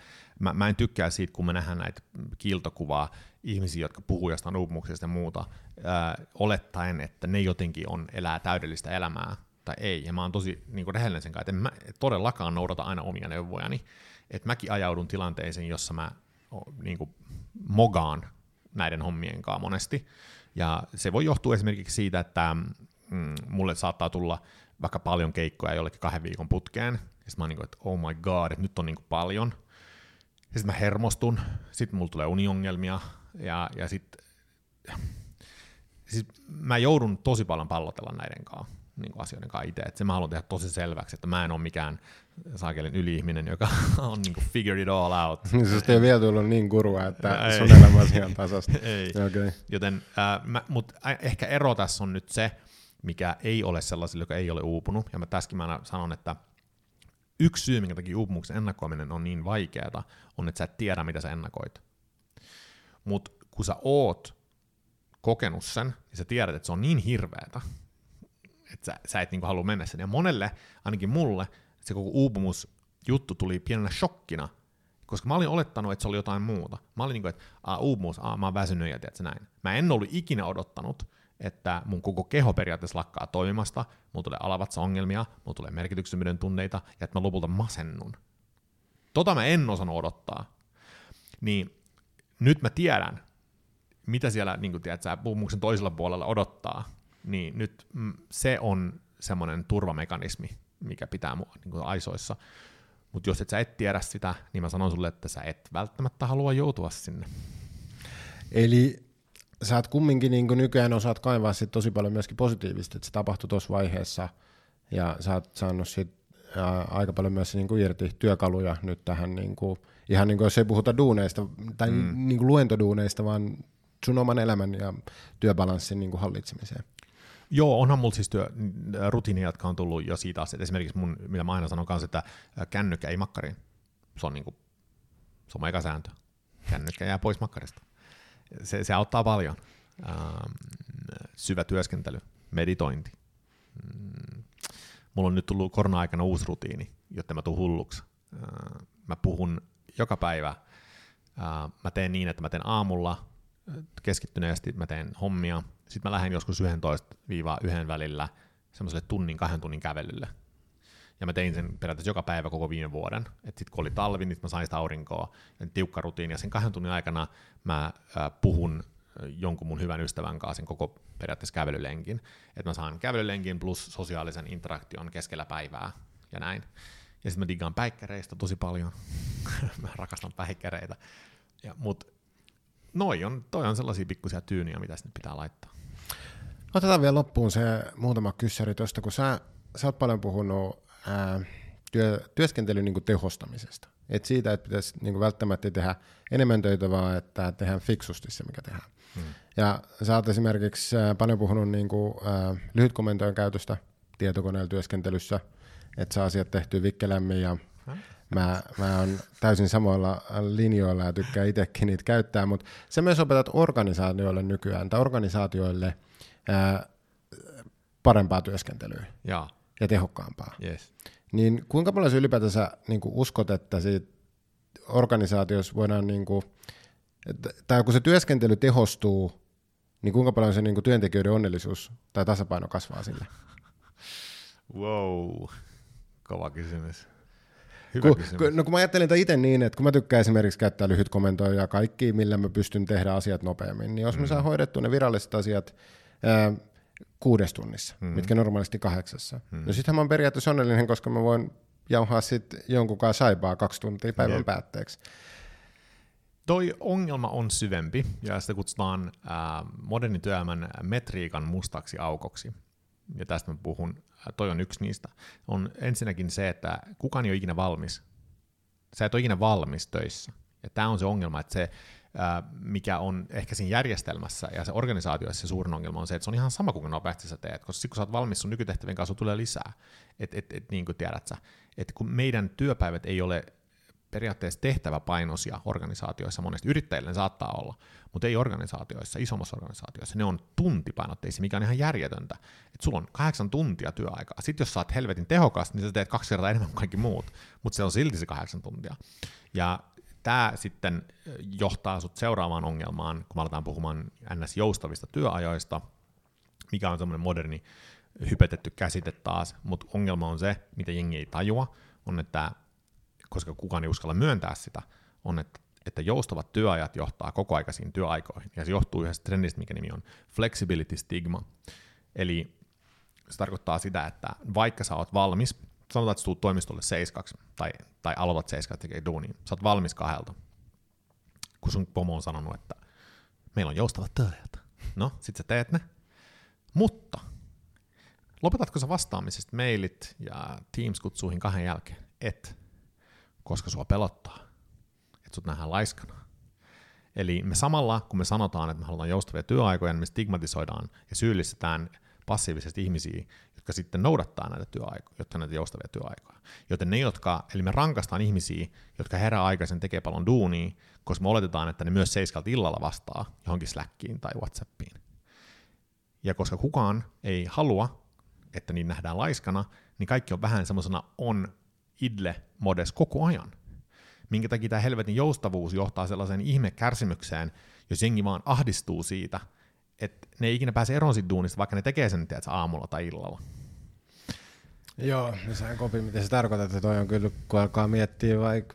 mä en tykkää siitä, kun me nähdään näitä kiiltokuvaa ihmisiä, jotka puhuu jostain uupumuksesta ja muuta, olettaen, että ne jotenkin elää täydellistä elämää, tai ei, ja mä oon tosi niin kuin rehellinen sen kanssa, että en mä todellakaan noudata aina omia neuvojani, että mäkin ajaudun tilanteisiin, jossa mä niin kuin mogaan näiden hommien kanssa monesti, ja se voi johtua esimerkiksi siitä, että mulle saattaa tulla vaikka paljon keikkoja jollekin 2 viikon putkeen, ja sit mä oon niinku, että oh my god, että nyt on niinku paljon, ja sit mä hermostun, sit mulla tulee uniongelmia, ja sit mä joudun tosi paljon pallotella näiden kanssa, niinku asioiden kanssa itse, että se mä haluan tehdä tosi selväksi, että mä en oo mikään saakelin yli-ihminen, joka on niinku figured it all out. Susta ei vielä tullut niin kurua, että sun elämäsi on tasasta. Ei, okay. Joten, mut ehkä ero tässä on nyt se, mikä ei ole sellaisille, joka ei ole uupunut. Ja mä tässäkin mä sanon, että yksi syy, minkä takia uupumuksen ennakoiminen on niin vaikeata, on, että sä et tiedä, mitä sä ennakoit. Mutta kun sä oot kokenut sen, niin sä tiedät, että se on niin hirveätä, että sä et niinku halua mennä sen. Ja monelle, ainakin mulle, se koko uupumusjuttu tuli pienenä shokkina, koska mä olin olettanut, että se oli jotain muuta. Mä olin niinku, että uupumus, mä oon väsynyt ja tiedätkö näin. Mä en ollut ikinä odottanut, että mun koko keho periaatteessa lakkaa toimimasta, mulla tulee alavatsaongelmia, mulla tulee merkityksettömyyden tunteita, ja että mä lopulta masennun. Tota mä en osannut odottaa. Niin nyt mä tiedän, mitä siellä niin kun tiedät, sä puhumuksen toisella puolella odottaa, niin nyt se on semmoinen turvamekanismi, mikä pitää mua niin kun aisoissa. Mutta jos et sä et tiedä sitä, niin mä sanon sulle, että sä et välttämättä halua joutua sinne. Eli sä oot kumminkin niin nykyään osaat kaivaa sit tosi paljon myöskin positiivista, että se tapahtui tuossa vaiheessa ja sä oot saanut sit aika paljon myös niin irti työkaluja nyt tähän, niin kuin, ihan niin kuin jos ei puhuta duuneista tai niin kuin luentoduuneista, vaan sun oman elämän ja työbalanssin niin kuin hallitsemiseen. Joo, onhan mulla siis rutiineja, jotka on tullut jo siitä asti, että esimerkiksi mun, mitä mä aina sanon kanssa, että kännykkä ei makkariin, se on, niin kuin, se on mun eka sääntö, kännykkä jää pois makkarista. Se auttaa paljon. Syvä työskentely, meditointi. Mulla on nyt tullut korona-aikana uusi rutiini, jotta mä tuun hulluksi. Mä puhun joka päivä. Mä teen niin, että mä teen aamulla keskittyneesti, mä teen hommia. Sitten mä lähden joskus 11-1 välillä semmoiselle 1-2 tunnin kävelylle. Ja mä tein sen periaatteessa joka päivä koko viime vuoden. Et sit kun oli talvi, niin mä sain sitä aurinkoa, tiukka rutiini. Ja sen 2 tunnin aikana mä puhun jonkun mun hyvän ystävän kanssa sen koko periaatteessa kävelylenkin. Et mä saan kävelylenkin plus sosiaalisen interaktion keskellä päivää ja näin. Ja sit mä diggaan päikkäreistä tosi paljon. Mä rakastan päikkäreitä. Mut toi on sellaisia pikkuisia tyyniä, mitä sinne pitää laittaa. Otetaan vielä loppuun se muutama kyssäri tuosta, kun sä oot paljon puhunut työskentelyn niin kuin tehostamisesta. Et siitä, että pitäisi niin kuin välttämättä tehdä enemmän töitä, vaan että tehdään fiksusti se, mikä tehdään. Ja sä oot esimerkiksi paljon puhunut niin kuin, lyhytkomentojen käytöstä tietokoneella työskentelyssä, että saa asiat tehtyä vikkelämmin ja mä oon täysin samoilla linjoilla ja tykkään itsekin niitä käyttää, mutta sä myös opetat organisaatioille nykyään tai organisaatioille parempaa työskentelyä ja tehokkaampaa. Yes. Niin kuinka paljon sä ylipäätänsä niin kuin uskot, että siitä organisaatiossa voidaan, niin kuin, tai kun se työskentely tehostuu, niin kuinka paljon se niin kuin työntekijöiden onnellisuus tai tasapaino kasvaa sillä? Wow, kova kysymys. Kun mä ajattelin tätä itse niin, että kun mä tykkään esimerkiksi käyttää lyhytkomentoja ja kaikki, millä mä pystyn tehdä asiat nopeammin, niin jos mä saan hoidettua ne viralliset asiat 6 tunnissa, mitkä normaalisti 8. No sittenhän mä oon periaatteessa onnellinen, koska mä voin jauhaa sitten jonkunkaan saipaa 2 tuntia päivän päätteeksi. Toi ongelma on syvempi ja sitä kutsutaan modernin työelämän metriikan mustaksi aukoksi. Ja tästä mä puhun, toi on yksi niistä, on ensinnäkin se, että kukaan ei ole ikinä valmis. Sä et ole ikinä valmis töissä. Ja tää on se ongelma, että se, mikä on ehkä siinä järjestelmässä ja se organisaatioissa se suurin ongelma on se, että se on ihan sama kuin nopeasti sä teet, koska sit kun sä oot valmis sun nykytehtävien kanssa, tulee lisää. Niin kuin tiedät sä, että kun meidän työpäivät ei ole periaatteessa tehtäväpainoisia organisaatioissa, monesti yrittäjille saattaa olla, mutta ei organisaatioissa, isommassa organisaatioissa, ne on tuntipainotteisia, mikä on ihan järjetöntä, että sulla on 8 tuntia työaikaa, sitten jos sä oot helvetin tehokas, niin sä teet 2 kertaa enemmän kuin kaikki muut, mutta se on silti se 8 tuntia, ja tämä sitten johtaa sut seuraavaan ongelmaan, kun aletaan puhumaan NS-joustavista työajoista, mikä on semmoinen moderni, hypetetty käsite taas, mutta ongelma on se, mitä jengi ei tajua, on että koska kukaan ei uskalla myöntää sitä, on, että joustavat työajat johtaa kokoaikaisiin työaikoihin, ja se johtuu yhdestä trendistä, mikä nimi on flexibility stigma. Eli se tarkoittaa sitä, että vaikka sä oot valmis, sanotaan, että sä tulet toimistolle 7:00 tai aloitat 7:00 tekee duuniin, sä oot valmis 2:00, kun sun pomo on sanonut, että meillä on joustavat työajat. No, sit sä teet ne, mutta lopetatko sä vastaamisesta mailit ja Teams-kutsuihin 2 jälkeen? Et. Koska sua pelottaa, että sut nähdään laiskana. Eli me samalla, kun me sanotaan, että me halutaan joustavia työaikoja, niin me stigmatisoidaan ja syyllistetään passiivisesti ihmisiä, jotka sitten noudattaa näitä työaikoja, jotta näitä joustavia työaikoja. Joten eli me rankastaan ihmisiä, jotka herää aikaisen tekee paljon duunia, koska me oletetaan, että ne myös 7:00 illalla vastaa johonkin Slackiin tai Whatsappiin. Ja koska kukaan ei halua, että niin nähdään laiskana, niin kaikki on vähän semmoisena idle modes koko ajan, minkä takia tämä helvetin joustavuus johtaa sellaiseen ihmekärsimykseen, jos jengi vaan ahdistuu siitä, että ne ei ikinä pääse eroon siitä duunista, vaikka ne tekee sen tiedätkö, aamulla tai illalla. Joo, mä sain kopin, mitä se tarkoittaa, että toi on kyllä, kun alkaa miettiä vaikka,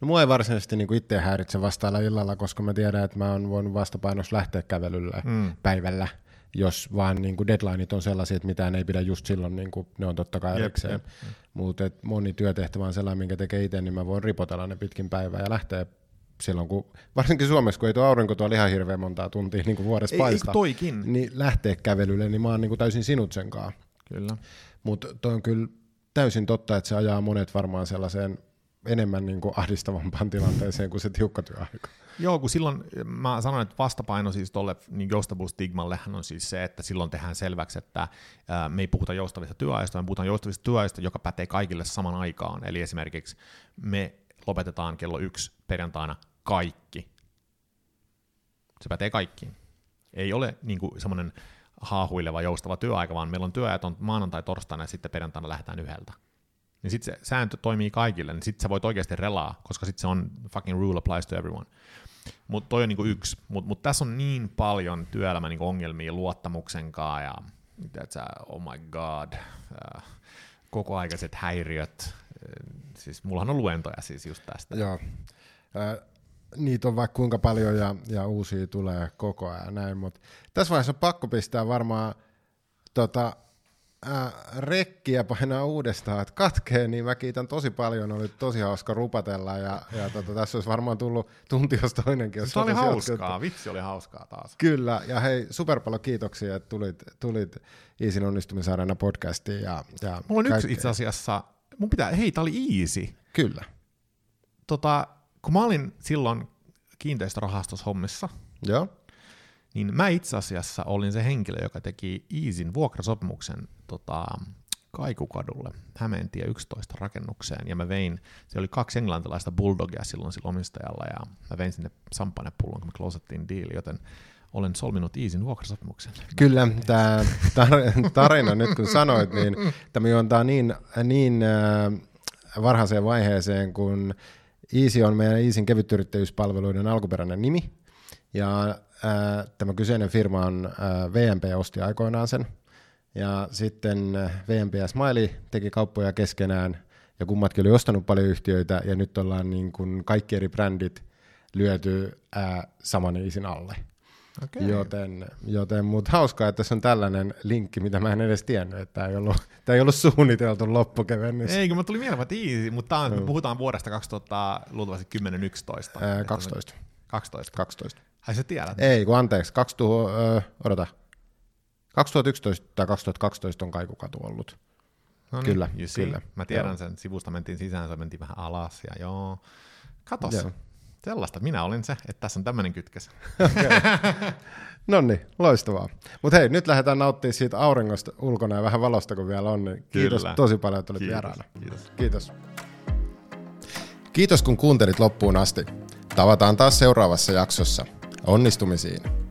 no mua ei varsinaisesti niin itse häiritse vastailla illalla, koska mä tiedän, että mä oon voinut vastapainossa lähteä kävelyllä päivällä, jos vaan niin kuin deadlineit on sellaisia, että mitään ei pidä just silloin, niin kuin ne on totta kai erikseen. Mutta moni työtehtävä on sellainen, minkä tekee itse, niin mä voin ripotella ne pitkin päivää ja lähteä silloin, kun varsinkin Suomessa, kun ei tuo aurinko tuolla ihan hirveän montaa tuntia niin kuin vuodessa paista, niin lähteä kävelylle, niin mä oon niin kuin täysin sinut senkaan. Mutta toi on kyllä täysin totta, että se ajaa monet varmaan sellaiseen enemmän niin kuin ahdistavampaan tilanteeseen kuin se tiukka työaika. Joo, kun silloin mä sanon, että vastapaino siis tuolle niin joustavuusstigmallehan on siis se, että silloin tehdään selväksi, että me ei puhuta joustavista työajoista, me puhutaan joustavista työajoista, joka pätee kaikille saman aikaan. Eli esimerkiksi me lopetetaan kello 1 perjantaina kaikki. Se pätee kaikkiin. Ei ole niin kuin semmoinen haahuileva joustava työaika, vaan meillä on työajat on maanantai, torstaina ja sitten perjantaina lähdetään 1:00. Niin sitten se sääntö toimii kaikille, niin sitten sä voit oikeasti relaa, koska sitten se on fucking rule applies to everyone. Mutta toi on niinku yksi, mutta tässä on niin paljon työelämän niinku ongelmia luottamuksen kanssa ja oh my god, kokoaikaiset häiriöt, siis mullahan on luentoja siis just tästä. Joo, niitä on vaikka kuinka paljon ja uusia tulee koko ajan näin, mutta tässä vaiheessa on pakko pistää varmaan rekkiä painaa uudestaan, että katkee, niin mä kiitän tosi paljon, oli tosi hauska rupatella ja tässä olisi varmaan tullut tunti jos toinenkin. Jos se oli hauskaa, vitsi oli hauskaa taas. Kyllä, ja hei, super paljon kiitoksia, että tulit EASYn onnistumisarjana podcastiin. Ja mulla on kaikkea. Yksi itse asiassa, mun pitää, hei tää oli EASY. Kyllä. kun mä olin silloin kiinteistörahastoshommissa, yeah, niin mä itse asiassa olin se henkilö, joka teki EASYn vuokrasopimuksen Kaikukadulle, Hämeentie 11 rakennukseen, ja mä vein, se oli 2 englantilaista bulldogia silloin omistajalla, ja mä vein sinne samppanepullon, kun me closettiin diili, joten olen solminut EASYn vuokrasopimuksen. Kyllä, tämä tarina nyt kun sanoit, niin tämä juontaa niin varhaiseen vaiheeseen, kun EASY on meidän EASYn kevytyrittäjyyspalveluiden alkuperäinen nimi, ja tämä kyseinen firma on VMP osti aikoinaan sen, ja sitten VMP ja Smile teki kauppoja keskenään, ja kummatkin oli ostanut paljon yhtiöitä, ja nyt ollaan niin kuin kaikki eri brändit lyöty saman EASYn alle. Okay. Joten mut hauskaa, että tässä on tällainen linkki, mitä mä en edes tiennyt, että tää ei ollut suunniteltu loppukevennys. Ei, kun mä tuli mieleen, että EASY, mutta me puhutaan vuodesta 2000, luultavasti 10-11. 12. 12. Ai sä tiedät. Ei, kun anteeksi, 2011 tai 2012 on Kaikukatu ollut. Noniin, kyllä, kyllä. Mä tiedän joo. Sen, sivusta mentiin sisään, se mentiin vähän alas ja joo. Katos. Joo. Sellaista minä olin se, että tässä on tämmöinen kytkäs. Okay. Noniin, loistavaa. Mutta hei, nyt lähdetään nauttimaan siitä auringosta ulkona ja vähän valosta, kun vielä on. Niin kiitos tosi paljon, että olit vieraana. Kiitos. Kiitos kun kuuntelit loppuun asti. Tavataan taas seuraavassa jaksossa. Onnistumisiin.